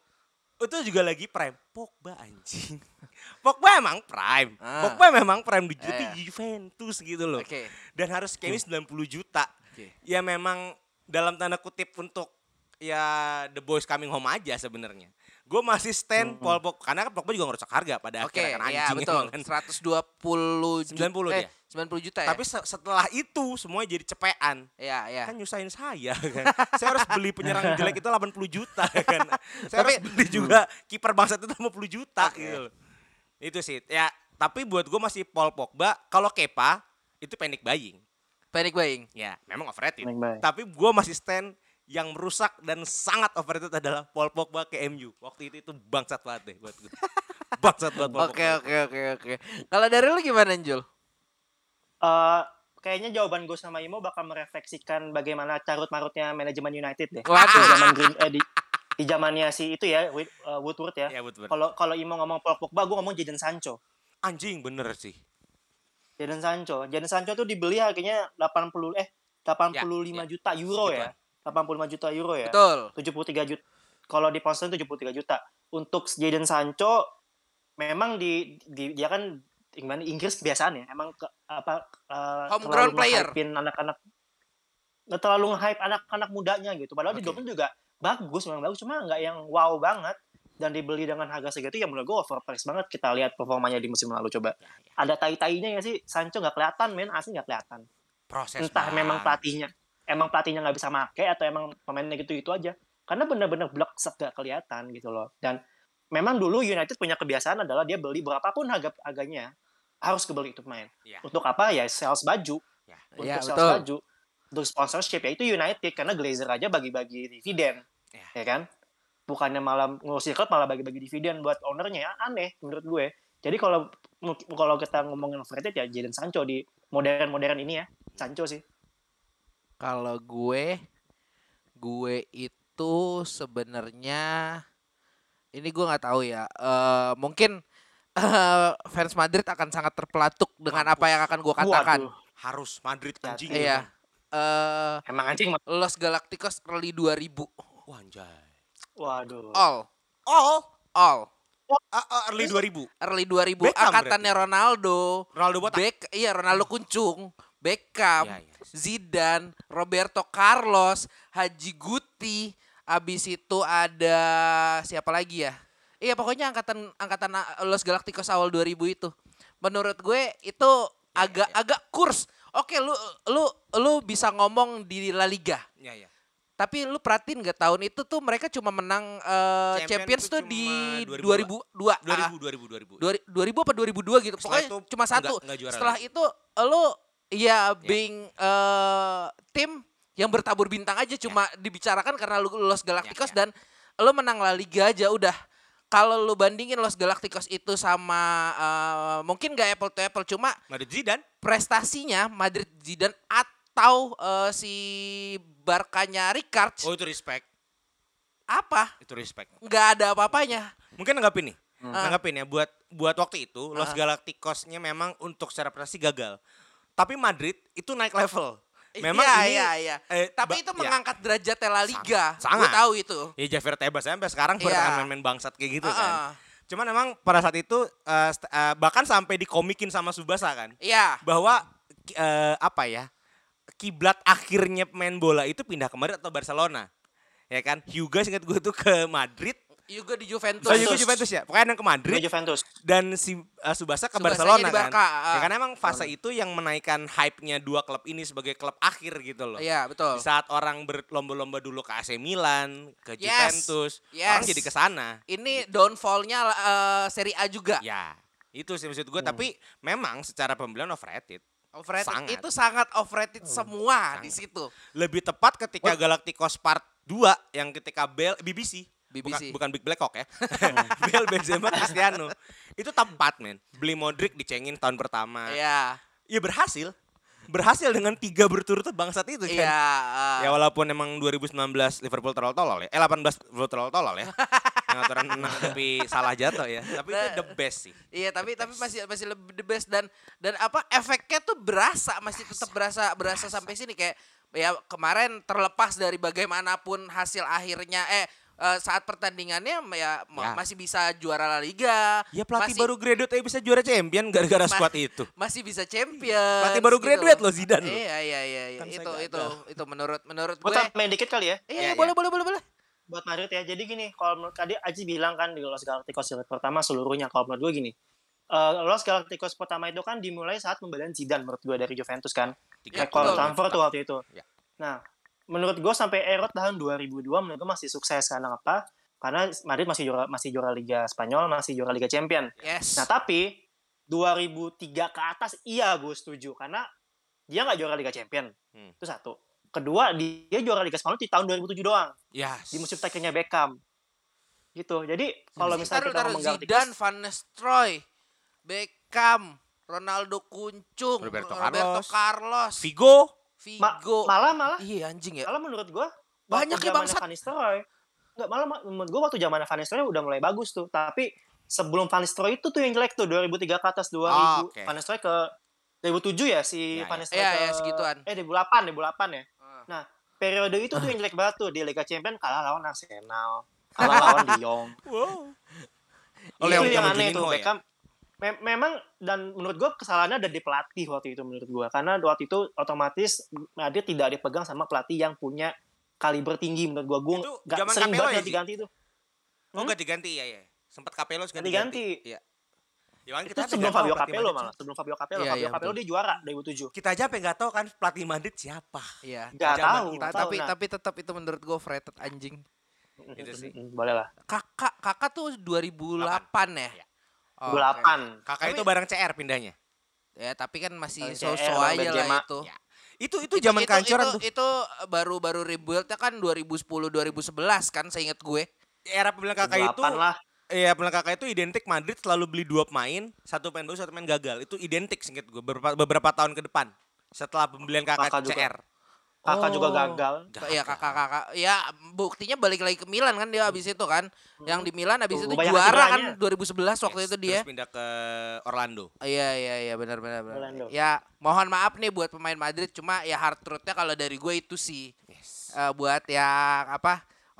itu juga lagi prime. Pogba anjing. Pogba memang prime di Juventus gitu loh. Okay. Dan harus kayaknya 90 juta. Okay. Ya memang dalam tanda kutip untuk ya the boys coming home aja sebenarnya. Gue masih stand Paul Pogba karena Pogba juga ngerusak harga pada akhirnya kan anjing. Iya betul, 90 juta ya. Tapi setelah itu semua jadi cepean. Iya. Kan nyusahin saya kan. Saya harus beli penyerang jelek itu 80 juta kan. Saya harus beli juga kiper bangsa itu 50 juta gitu. Itu sih. Ya, tapi buat gue masih Paul Pogba. Kalau Kepa itu panic buying. Ya, memang overrated. Tapi gue masih stand yang merusak dan sangat overrated adalah Paul Pogba ke MU. Waktu itu bangsat banget deh buat gue. Bangsat banget Paul Pogba. Oke. Kalau dari lu gimana, Jul? Kayaknya jawaban gue sama Imo bakal merefleksikan bagaimana carut-marutnya manajemen United deh. Waduh. Di zamannya si itu ya, Woodward ya. Kalau Imo ngomong Paul Pogba, gue ngomong Jadon Sancho. Anjing bener sih. Jadon Sancho tuh dibeli harganya 85 juta euro ya. 85 juta euro ya. Betul. 73 juta. Kalau di pound sterling 73 juta. Untuk Jadon Sancho memang dia kan Inggris kebiasaan ya. Emang homegrown player. Terlalu nge-hype anak-anak mudanya gitu. Padahal di Dortmund juga memang bagus, cuma enggak yang wow banget. Dan dibeli dengan harga segitu ya menurut gue overpriced banget. Kita lihat performanya di musim lalu coba. Ya. Ada tai-tainya ya sih. Sancho gak kelihatan men. Asli gak kelihatan. Proses entah memang pelatihnya. emang pelatihnya nggak bisa make atau emang pemainnya gitu-gitu aja. Karena benar-benar bleksek gak kelihatan gitu loh. Dan memang dulu United punya kebiasaan adalah dia beli berapapun harganya harus kebeli itu pemain. Ya. Untuk apa ya? Sales baju. Ya. Untuk ya, sales betul. Baju. Untuk sponsorship ya itu United karena Glazer aja bagi-bagi dividen. Ya, ya kan? Bukannya malah ngurusin klub malah bagi-bagi dividen buat ownernya, aneh menurut gue. Jadi kalau kita ngomongin overrated ya Jadon Sancho di modern-modern ini ya, Sancho sih. Kalau gue itu sebenarnya ini gue nggak tahu ya. Mungkin fans Madrid akan sangat terpelatuk dengan apa yang akan gue katakan. Waduh. Harus Madrid anjing. Iya. Emang anjing. Los Galacticos early 2000. Wah anjay. Waduh. All. Early 2000. Early 2000. Beckham, angkatannya berarti. Ronaldo botak. Iya, Ronaldo kuncung. Beckham, ya. Zidane, Roberto Carlos, Haji Guti. Abis itu ada siapa lagi ya? Iya, pokoknya angkatan Los Galacticos awal 2000 itu. Menurut gue itu agak kurs. Oke, lu bisa ngomong di La Liga. Iya. Tapi lu perhatiin gak tahun itu tuh mereka cuma menang Champions tuh di 2000 apa 2002 gitu. Pokoknya itu cuma satu. Enggak setelah lagi. Itu lu being tim yang bertabur bintang aja cuma dibicarakan karena lu Los Galacticos dan lu menang La Liga aja udah. Kalau lu bandingin Los Galacticos itu sama mungkin gak apple to apple cuma Madrid Zidane prestasinya Madrid Zidane atau si Barkanya Ricard. Oh itu respect. Apa? Itu respect. Gak ada apa-apanya. Mungkin nanggapin nih. Nanggapin ya buat waktu itu Los Galacticosnya memang untuk secara prestasi gagal. Tapi Madrid itu naik level. Memang iya. Tapi itu mengangkat derajat La Liga. Sangat. Gue tahu itu. Ya Javier Tebas sampai sekarang bertahan main bangsat kayak gitu kan. Cuman memang pada saat itu bahkan sampai dikomikin sama Subasa kan. Iya. Bahwa kiblat akhirnya pemain bola itu pindah ke Madrid atau Barcelona. Ya kan? Hugo ingat gue tuh ke Madrid. Hugo di Juventus. Juventus ya. Pokoknya yang ke Madrid. Juventus. Dan si Subasa ke Barcelona kan. Ya kan emang fase itu yang menaikkan hype-nya dua klub ini sebagai klub akhir gitu loh. Iya, betul. Di saat orang berlomba-lomba dulu ke AC Milan, ke Juventus. Yes. Orang jadi ke sana. Ini gitu. Downfall-nya Serie A juga. Ya. Itu sih maksud gue tapi memang secara pembelian overrated. Overrated sangat. Itu sangat overrated semua di situ. Lebih tepat ketika Galacticos Part 2 yang ketika Bell BBC. Bukan Big Black Hawk ya. Bell Benzema Cristiano. Itu tempat men. Beli Modric dicengin tahun pertama. Iya. Iya berhasil. Berhasil dengan 3 berturut-turut bangsat itu kan. Iya. Ya walaupun emang 2019 Liverpool tolol-tolol ya. 18 Liverpool tolol-tolol ya. Ngaturan menang tapi salah jatuh ya. Tapi itu the best sih. Iya, tapi masih lebih the best dan efeknya tuh berasa masih tetap berasa sampai sini kayak ya kemarin terlepas dari bagaimanapun hasil akhirnya saat pertandingannya ya masih bisa juara La Liga. Ya pelatih baru graduate aja bisa juara champion gara-gara squad itu. Masih bisa champion. Pelatih baru graduate gitu loh Zidane. Iya. Itu menurut gue. Buat main dikit kali ya. Iya, boleh. Buat Madrid ya. Jadi gini, kalau menurut tadi Aji bilang kan di Los Galacticos pertama seluruhnya kalau menurut gue gini. Los Galacticos pertama itu kan dimulai saat pembelian Zidane menurut gue dari Juventus kan. Rekor transfer tuh waktu itu. Ya. Nah, menurut gue sampai erot tahun 2002 menurut gue masih sukses karena apa? Karena Madrid masih juara Liga Spanyol, masih juara Liga Champion. Yes. Nah tapi 2003 ke atas iya gue setuju karena dia nggak juara Liga Champion. Itu satu. Kedua dia juara Liga Spanyol di tahun 2007 doang. Yes. Di musim terakhirnya Beckham. Gitu. Jadi kalau misalnya kita ngomong Zidane, Van Nistelrooy, Beckham, Ronaldo kuncung, Roberto Carlos, Vigo. Malah. Iya anjing ya. Malah menurut gue banyak ya bangsat. Van Nistelrooy. Enggak malah menurut gue waktu zaman Van Nistelrooy udah mulai bagus tuh. Tapi sebelum Van Nistelrooy itu tuh yang jelek tuh 2003 ke atas 2000. Oh, okay. Van Nistelrooy ke 2007 ya si Van Nistelrooy ke segituan. 2008 ya. Nah, periode itu tuh yang jelek banget tuh di Liga Champions kalah lawan Arsenal, kalah lawan Lyon. Wow. Oleh yang aneh tuh Beckham. Memang dan menurut gue kesalahannya ada di pelatih waktu itu menurut gue karena waktu itu otomatis Madrid tidak dipegang sama pelatih yang punya kaliber tinggi menurut gue. Gue nggak sering banget ganti-ganti itu. Oh nggak diganti ya. Sempat Capello ganti-ganti. Ya. Ya, itu sebelum Fabio Capello malah. Sebelum Fabio Capello, Fabio Capello dia juara 2007. Kita aja pengen enggak tahu kan pelatih Madrid siapa. Iya. Enggak tahu. Tapi tetap itu menurut gue fretet anjing. Itu sih. Boleh lah. Kakak tuh 2008 ya. 2008. Kakak itu bareng CR pindahnya. Ya, tapi kan masih so-so aja lah itu. Itu zaman kancuran tuh. Itu baru-baru rebuild-nya kan 2010 2011 kan seingat gue. Era pembelian kakak itu iya, pembelian kakak itu identik Madrid selalu beli dua pemain, satu pemain bagus, satu pemain gagal. Itu identik seingat gue beberapa tahun ke depan setelah pembelian kakak CR. Kakak juga gagal. Iya, kakak. Ya, buktinya balik lagi ke Milan kan dia abis itu kan. Yang di Milan abis itu juara kan 2011 waktu itu dia. Terus pindah ke Orlando. Iya, benar. Ya, mohon maaf nih buat pemain Madrid, cuma ya hard truth-nya kalau dari gue itu sih. Yes. Buat yang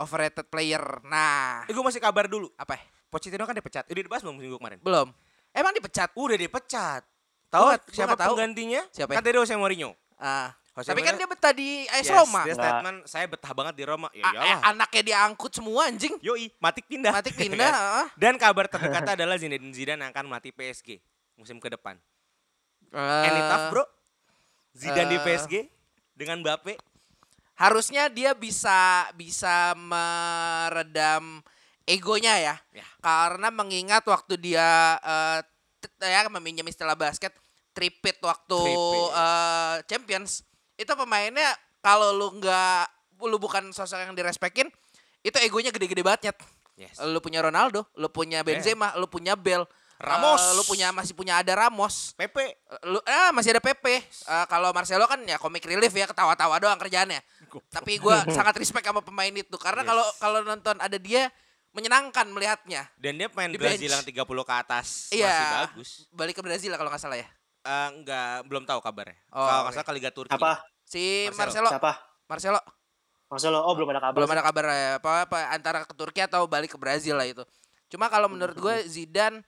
overrated player. Nah, gue masih kabar dulu. Apa? Pochettino kan dipecat. Udah dibahas belum minggu kemarin? Belum. Emang dipecat? Udah dipecat. Tahu siapa penggantinya? Siapa? Kan Jose Mourinho. Jose tapi Mourinho, kan dia betah di AS Roma. Dia statement, saya betah banget di Roma. Ya iyalah. Anaknya diangkut semua anjing. Yoi, Matik pindah. Dan kabar terdekat adalah Zidane akan melatih PSG musim ke depan. Any tough bro? Zidane di PSG dengan Mbappe. Harusnya dia bisa meredam egonya ya. Karena mengingat waktu dia meminjam istilah basket tripit waktu Champions itu pemainnya kalau lu bukan sosok yang direspekin itu egonya gede-gede banget. Yes. Lu punya Ronaldo, lu punya Benzema, lu punya Bell, Ramos, masih punya ada Ramos, Pepe, masih ada Pepe. Kalau Marcelo kan ya comic relief ya ketawa-tawa doang kerjaannya. Tapi gue sangat respect sama pemain itu karena kalau nonton ada dia menyenangkan melihatnya. Dan dia main di Brazil yang 30 ke atas masih bagus. Balik ke Brazil kalau nggak salah ya. Enggak, belum tahu kabarnya. Kalau nggak salah ke Liga Turki. Apa? Si Marcelo. Siapa? Marcelo. Oh, belum ada kabar. Belum ada kabar ya. Apa antara ke Turki atau balik ke Brazil lah itu. Cuma kalau menurut gue Zidane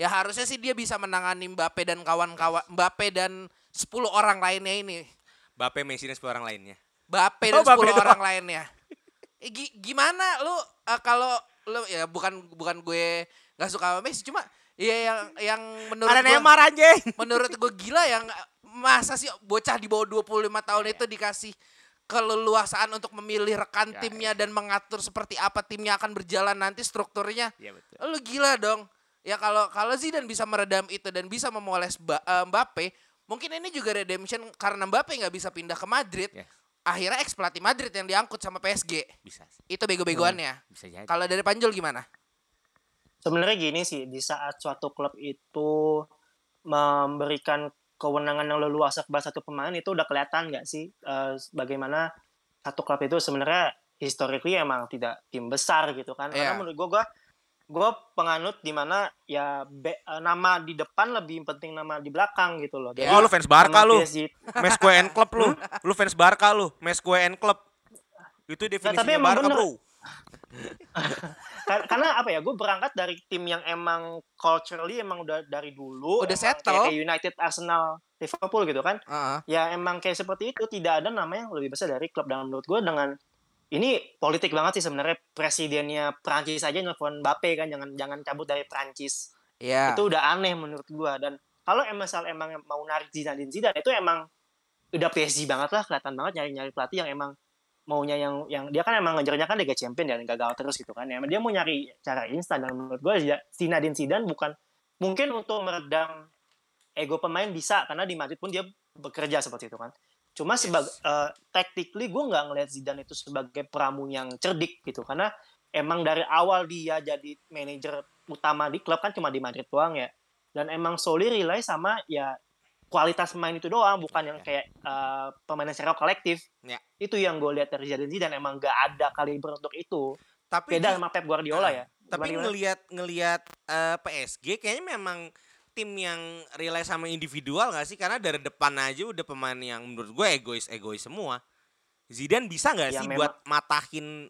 ya harusnya sih dia bisa menangani Mbappe dan kawan-kawan. Mbappe dan 10 orang lainnya ini. Mbappe, Messi dan 10 orang lainnya. Mbappe dan 10 orang lainnya. Gimana lu kalau lu ya bukan gue enggak suka sama Messi cuma ya yang menurut gue, Neymar anjing. Menurut gue gila yang masa sih bocah di bawah 25 tahun itu dikasih keleluasaan untuk memilih rekan timnya dan mengatur seperti apa timnya akan berjalan nanti strukturnya. Ya, betul. Lu gila dong. Ya kalau Zidane bisa meredam itu dan bisa memoles Mbappe, mungkin ini juga redemption karena Mbappe nggak bisa pindah ke Madrid. Yes. Akhirnya ex-pelatih Madrid yang diangkut sama PSG. Bisa. Itu bego-begoannya. Kalau dari Panjul gimana? Sebenarnya gini sih, di saat suatu klub itu memberikan kewenangan yang leluasa kepada satu pemain itu udah kelihatan nggak sih bagaimana satu klub itu sebenarnya historically emang tidak tim besar gitu kan? Karena menurut gue penganut di mana ya nama di depan lebih penting nama di belakang gitu loh. Jadi, lu fans Barca lu. Mesque and Club lu. Lu fans Barca lu, Mesque and Club. Itu definisinya Barca bener. Bro. Karena gue berangkat dari tim yang emang culturally emang udah dari dulu. Udah settle. Kayak United, Arsenal, Liverpool gitu kan. Ya emang kayak seperti itu, tidak ada nama yang lebih besar dari klub. Dan menurut gue dengan ini politik banget sih sebenarnya, presidennya Prancis aja nelfon Mbappe kan, jangan cabut dari Prancis. Yeah. Itu udah aneh menurut gua. Dan kalau emang mau narik Zidane itu emang udah PSG banget lah, kelihatan banget nyari pelatih yang emang maunya yang dia kan emang ngejarnya kan Liga Champions dan gagal terus gitu kan. Ya, dia mau nyari cara instan dan menurut gua Zidane bukan mungkin untuk meredam ego pemain bisa karena di Madrid pun dia bekerja seperti itu kan. Cuma tactically gue nggak ngelihat Zidane itu sebagai peramu yang cerdik gitu karena emang dari awal dia jadi manajer utama di klub kan cuma di Madrid doang ya dan emang solely rely sama ya kualitas pemain itu doang bukan yang kayak pemain secara kolektif itu yang gue lihat dari Zidane emang nggak ada kaliber untuk itu tapi beda sama Pep Guardiola ya tapi ngelihat PSG kayaknya memang tim yang rely sama individual gak sih? Karena dari depan aja udah pemain yang menurut gue egois semua. Zidane bisa gak sih memang buat matahin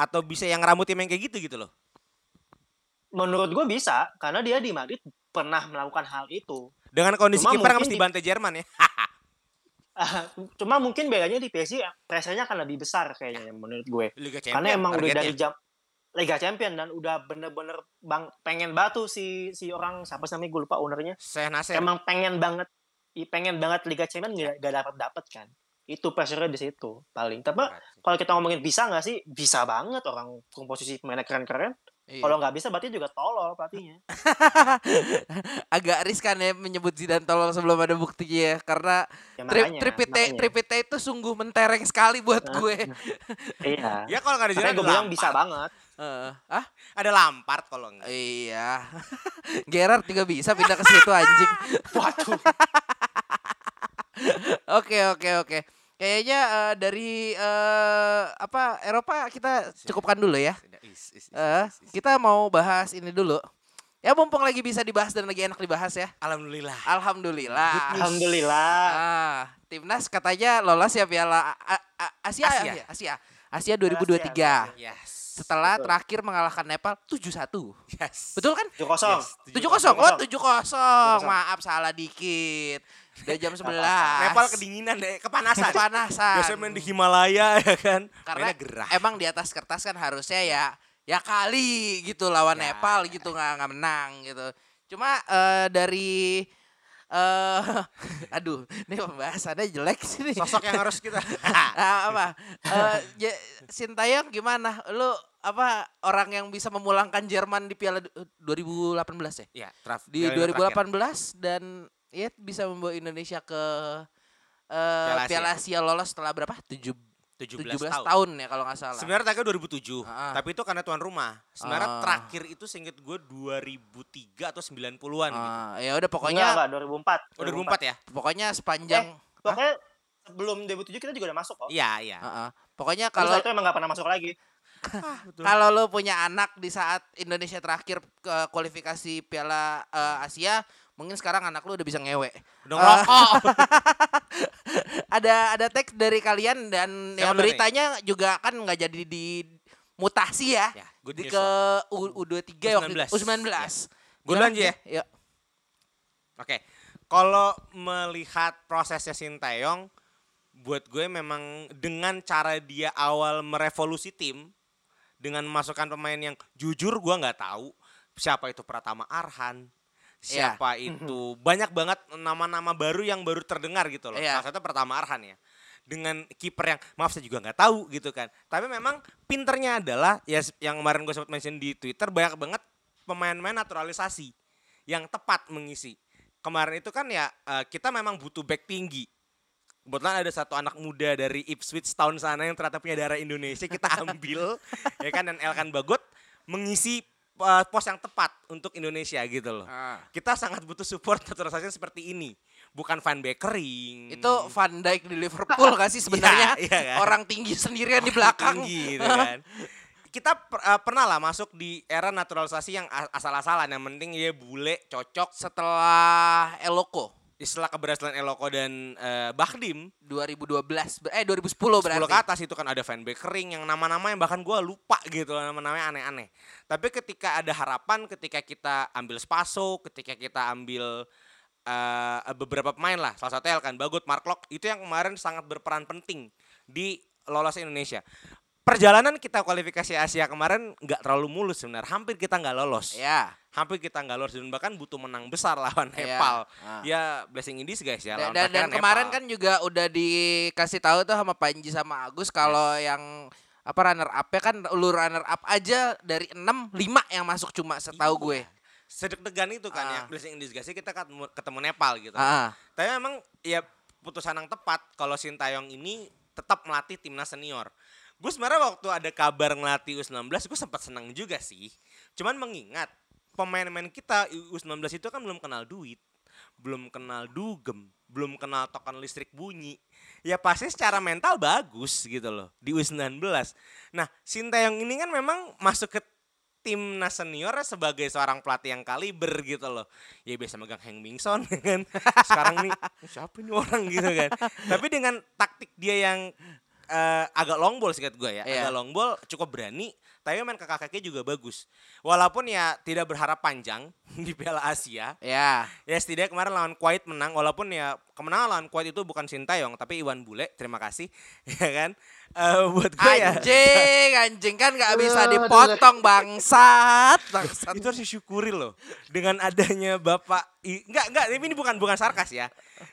atau bisa yang rambut tim yang kayak gitu loh? Menurut gue bisa karena dia di Madrid pernah melakukan hal itu. Dengan kondisi kiper yang mesti dibantai Jerman ya? Cuma mungkin bedanya di PSG pressenya akan lebih besar kayaknya menurut gue. Liga Champions, karena emang udah dari jam Liga Champion dan udah bener-bener pengen batu si orang siapa namanya gue lupa ownernya. Emang pengen banget Liga Champion gak dapet kan. Itu pressure-nya di situ paling. Tapi kalau kita ngomongin bisa nggak sih? Bisa banget orang komposisi pemainnya keren-keren. Iya. Kalau nggak bisa berarti juga tolol pelatihnya. Agak riskan ya menyebut Zidane tolol sebelum ada buktinya ya, karena ya, tripite itu sungguh mentereng sekali buat gue. Iya. Ya kalau nggak ada Zidane gue bilang bisa banget. Ada Lampard kalau enggak. Iya. Gerard juga bisa pindah ke situ anjing. Waduh. Oke. Kayaknya dari Eropa kita cukupkan dulu ya. Kita mau bahas ini dulu. Ya mumpung lagi bisa dibahas dan lagi enak dibahas ya. Alhamdulillah. Timnas katanya lolos ya Piala Asia 2023. Yes. Setelah terakhir mengalahkan Nepal 7-1. Yes. Betul kan? 7-0. 7-0. Oh, 7-0. Maaf salah dikit. Dari jam 11. Nepal kedinginan deh, kepanasan. Biasanya main di Himalaya ya kan. Karena gerah. Emang di atas kertas kan harusnya ya kali gitu lawan Nepal gitu enggak menang gitu. Cuma aduh, ini pembahasannya jelek sih. Sosok yang harus kita. Sintayong gimana? Lu orang yang bisa memulangkan Jerman di Piala 2018 ya? Iya, di 2018 terakhir. Dan bisa membawa Indonesia ke Piala Asia lolos setelah berapa? 17 tahun ya kalau nggak salah. Sebenarnya tanggal 2007, tapi itu karena tuan rumah. Sebenarnya terakhir itu seinget gue 2003 atau 90-an gitu. Ya udah pokoknya. Enggak, 2004. Oh, 2004 ya. Pokoknya sepanjang. Pokoknya sebelum 2007 kita juga udah masuk kok. Iya. Pokoknya kalau itu emang nggak pernah masuk lagi. Kalau lo punya anak di saat Indonesia terakhir kualifikasi Piala Asia, mungkin sekarang anak lu udah bisa ngewe. Udah ngerokok. Ada teks dari kalian dan beritanya juga kan gak jadi dimutasi ya. Di ke U23 waktu U19. Gue duluan aja ya. Oke. Kalau melihat prosesnya Sintayong, buat gue memang dengan cara dia awal merevolusi tim, dengan memasukkan pemain yang jujur gue gak tahu siapa itu Pratama Arhan. Siapa itu banyak banget nama-nama baru yang baru terdengar gitu loh. Maksudnya pertama Arhan ya. Dengan kiper yang maaf saya juga gak tahu gitu kan. Tapi memang pinternya adalah ya yang kemarin gue sempat mention di Twitter, banyak banget pemain-pemain naturalisasi yang tepat mengisi. Kemarin itu kan ya kita memang butuh back tinggi. Kebetulan ada satu anak muda dari Ipswich tahun sana yang ternyata punya darah Indonesia, kita ambil ya kan, dan Elkan Bagot mengisi pos yang tepat untuk Indonesia gitu loh. Kita sangat butuh support naturalisasi seperti ini. Bukan Van Beek kering. Itu Van Dijk di Liverpool gak sih sebenarnya? Iya, kan? Orang tinggi sendirian di belakang. Tinggi, gitu kan. Kita pernah lah masuk di era naturalisasi yang asal-asalan. Yang penting dia bule, cocok. Setelah Eloko. Setelah keberhasilan Eloko dan Bakhdim 2010 berarti 10 ke atas itu kan ada Van Beek kering, yang nama-nama yang bahkan gue lupa gitu, nama-namanya aneh-aneh. Tapi ketika ada harapan, ketika kita ambil Spaso, ketika kita ambil beberapa pemain lah, salah satunya Elkan Bagot, Mark Locke, itu yang kemarin sangat berperan penting di lolosnya Indonesia. Perjalanan kita kualifikasi Asia kemarin gak terlalu mulus sebenarnya, hampir kita gak lolos. Ya. Dan bahkan butuh menang besar lawan Nepal. Ya blessing in disguys ya. Dan kemarin Nepal kan juga udah dikasih tahu tuh sama Panji sama Agus kalau yang runner up kan lu runner up aja dari 6 5 yang masuk cuma setahu gue. Sedeg-degan itu kan ya blessing in disguise kita ketemu Nepal gitu. Tapi memang ya putusan yang tepat kalau Sintayong ini tetap melatih timnas senior. Gue sebenarnya waktu ada kabar ngelatih U19 gue sempat senang juga sih. Cuman mengingat pemain-pemain kita U19 itu kan belum kenal duit, belum kenal dugem, belum kenal token listrik bunyi. Ya pasti secara mental bagus gitu loh di U19. Nah, Sintayong ini kan memang masuk ke timnas senior sebagai seorang pelatih yang kaliber gitu loh. Ya biasa megang Heng Mingson kan. Sekarang nih siapa ini orang gitu kan. Tapi dengan taktik dia yang agak long ball singkat gue ya. Agak long ball, cukup berani. Tapi main kakak-kakaknya juga bagus. Walaupun ya tidak berharap panjang di Piala Asia. Ya setidaknya kemarin lawan Kuwait menang. Walaupun ya kemenangan lawan Kuwait itu bukan Sintayong, tapi Iwan Bule, terima kasih. Ya kan. Buat gue anjing kan gak bisa dipotong bangsat. Itu harus disyukuri loh dengan adanya Bapak enggak ini bukan sarkas ya.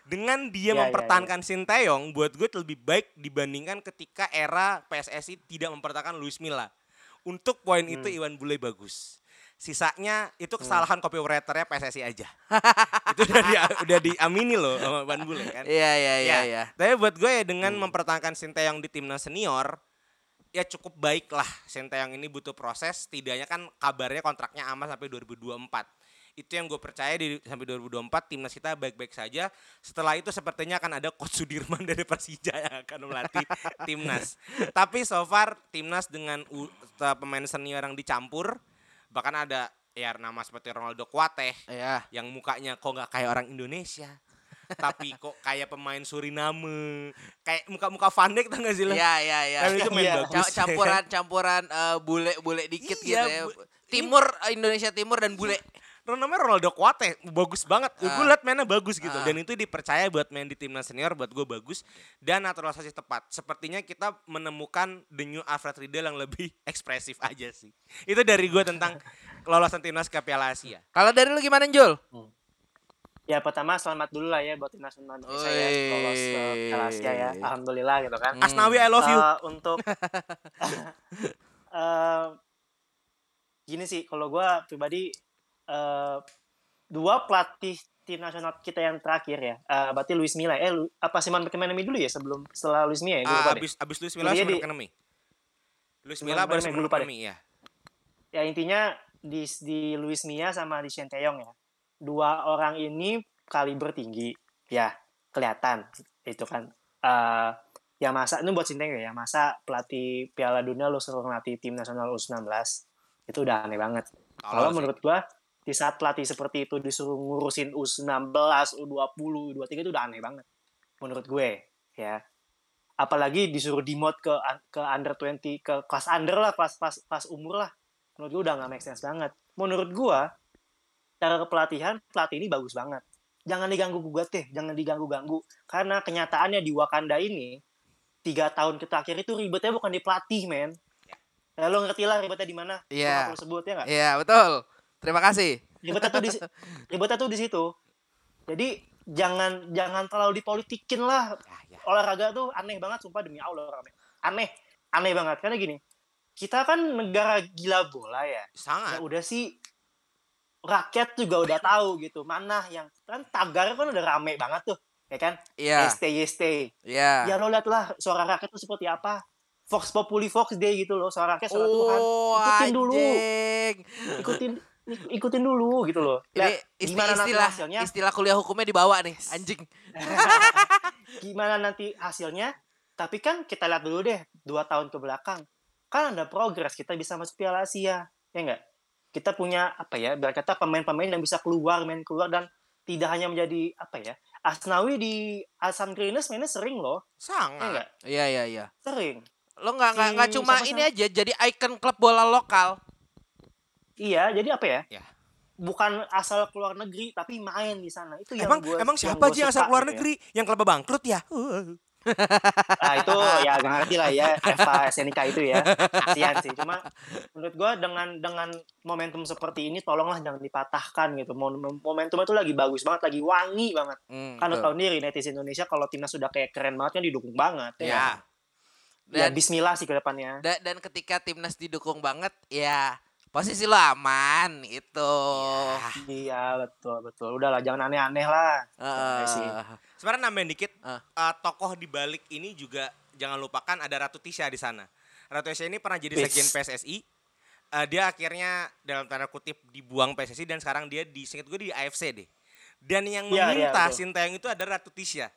Dengan dia mempertahankan Sinteyong buat gue lebih baik dibandingkan ketika era PSSI tidak mempertahankan Luis Milla. Untuk poin itu Iwan Bule bagus. Sisanya itu kesalahan copywriternya PSSI aja. Itu udah diamini loh sama Ban Bule kan. Iya. Tapi buat gue ya dengan mempertahankan Sinteyong di timnas senior ya cukup baik lah. Sinteyong ini butuh proses, setidaknya kan kabarnya kontraknya aman sampai 2024. Itu yang gue percaya sampai 2024 timnas kita baik-baik saja. Setelah itu sepertinya akan ada Coach Sudirman dari Persija yang akan melatih timnas. Tapi so far timnas dengan pemain senior yang dicampur, bahkan ada ya nama seperti Ronaldo Kuateh yang mukanya kok gak kayak orang Indonesia tapi kok kayak pemain Suriname, kayak muka-muka Van Dijk tau gak sih lo? Iya. Itu main bagus. Campuran bule-bule dikit gitu ya. Timur Indonesia Timur dan bule. Namanya Ronaldo Kuateh bagus banget. Gue liat mainnya bagus gitu dan itu dipercaya buat main di timnas senior buat gue bagus dan naturalisasi tepat. Sepertinya kita menemukan the new Alfred Riedel yang lebih ekspresif aja sih. Itu dari gue tentang kelolosan timnas ke Piala Asia. Kalau dari lu gimana Jul? Ya pertama selamat dulu lah ya buat timnas Indonesia ya lolos ke Piala Asia ya. Alhamdulillah gitu kan. Asnawi I love you. Untuk gini sih kalau gue pribadi dua pelatih tim nasional kita yang terakhir ya. Berarti Luis Milla apa Simon Beckenemi dulu ya setelah Luis Milla ya? Abis Luis Milla Simon Beckenemi. Luis Milla baru Simon Beckenemi ya. Ya intinya di Luis Milla sama di Sinteyong ya. Dua orang ini kaliber tinggi ya kelihatan itu kan ya masa itu buat Sinteyong ya masa pelatih Piala Dunia lo suruh ngelatih tim nasional U19 itu udah aneh banget kalau menurut gua di saat pelatih seperti itu disuruh ngurusin U19, U20, U23 itu udah aneh banget menurut gue ya apalagi disuruh dimot ke under 20 ke kelas under lah kelas umur lah menurut gue udah nggak make sense banget menurut gue. Cara kepelatihan, pelatih ini bagus banget. Jangan diganggu-gugat deh, jangan diganggu-ganggu. Karena kenyataannya di Wakanda ini, 3 tahun terakhir itu ribetnya bukan di pelatih, men. Ya, lo ngerti lah ribetnya di mana? Iya. Iya, betul. Terima kasih. Ribetnya tuh di situ. Jadi, jangan terlalu dipolitikin lah. Ya. Olahraga tuh aneh banget, sumpah demi Allah. Aneh banget. Karena gini, kita kan negara gila bola ya. Sangat. Ya udah sih, rakyat juga udah tahu gitu mana yang kan tagar kan udah rame banget tuh ya kan stay ya lo liat lah suara rakyat tuh seperti apa Vox Populi Vox Dei gitu loh suara rakyat suara Tuhan ikutin dulu gitu loh lihat, istilah kuliah hukumnya dibawa nih anjing gimana nanti hasilnya tapi kan kita lihat dulu deh 2 tahun ke belakang kan ada progres kita bisa masuk Piala Asia ya enggak kita punya berkata pemain-pemain yang bisa keluar dan tidak hanya menjadi Asnawi di Asam Greens mainnya sering loh. Sangat. Iya. Sering. Lo enggak cuma ini aja jadi ikon klub bola lokal. Iya, jadi ya? Bukan asal keluar negeri tapi main di sana. Itu yang Emang siapa aja yang asal keluar negeri yang klub bangkrut ya? Itu ya gak ngerti lah ya Eva Senika itu ya kasihan sih cuma menurut gue dengan momentum seperti ini tolonglah jangan dipatahkan gitu momentum itu lagi bagus banget lagi wangi banget kan lo tau nih netizen Indonesia kalau timnas sudah kayak keren banget kan didukung banget ya. Dan bismillah sih ke depannya dan ketika timnas didukung banget ya posisi lo aman itu. Iya betul. Udahlah jangan aneh-aneh lah. Sebenarnya nambahin dikit. Tokoh di balik ini juga jangan lupakan ada Ratu Tisha di sana. Ratu Tisha ini pernah jadi sekjen PSSI. Dia akhirnya dalam tanda kutip dibuang PSSI dan sekarang dia seingat gue di AFC deh. Dan yang meminta Sinteyong itu ada Ratu Tisha.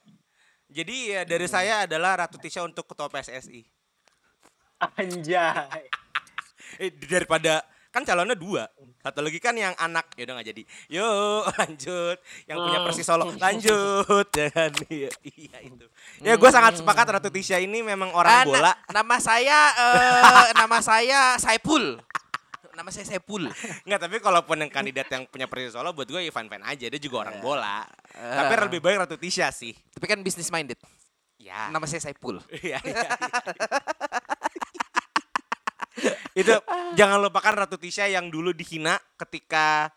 Jadi ya dari saya adalah Ratu Tisha untuk ketua PSSI. Anjay. Daripada kan calonnya 2, satu lagi kan yang anak ya udah nggak jadi, yuk lanjut, yang punya Persis Solo lanjut, dan iya itu. Ya gue sangat sepakat Ratu Tisha ini memang orang bola. Nama saya Saipul, nama saya Saipul. Nggak tapi kalaupun yang kandidat yang punya Persis Solo buat gue Ivan Fan aja, dia juga orang bola. Tapi lebih baik Ratu Tisha sih. Tapi kan business minded. Iya. Nama saya Saipul. Iya. Itu jangan lupakan Ratu Tisha yang dulu dihina ketika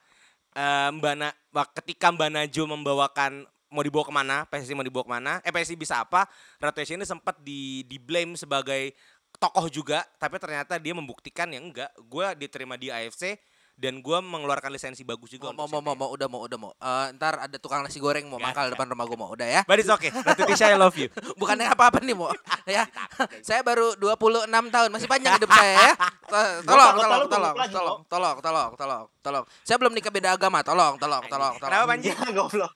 Mbak Najwa membawakan mau dibawa kemana, PSSI mau dibawa kemana, PSSI bisa apa, Ratu Tisha ini sempat di blame sebagai tokoh juga, tapi ternyata dia membuktikan yang enggak, gue diterima di AFC dan gue mengeluarkan lisensi bagus juga. Udah mau. Ntar ada tukang nasi goreng mau mangkal depan rumah gue mau, udah ya. But it's okay, Ratu Tisha I love you. Bukannya apa-apa nih mau, ya. Saya baru 26 tahun, masih panjang hidup saya ya. Tolong. Saya belum nikah beda agama, tolong. Kenapa panjang goblok?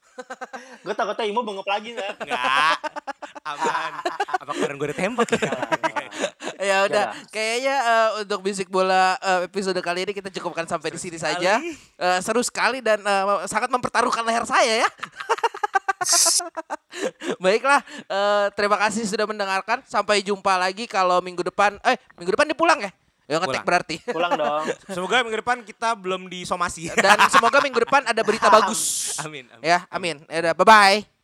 Gue takutnya Imo bengep lagi kan. Enggak. Aman. Apa karena gue ditembak? Ya udah, kayaknya untuk Bisik Bola episode kali ini kita cukupkan sampai di sini saja. Seru sekali dan sangat mempertaruhkan leher saya ya. Baiklah, terima kasih sudah mendengarkan. Sampai jumpa lagi kalau minggu depan dia pulang ya. Ya ngetek berarti. Pulang dong. Semoga minggu depan kita belum disomasi. Dan semoga minggu depan ada berita bagus. Amin. Ya, amin. Ya udah, bye-bye.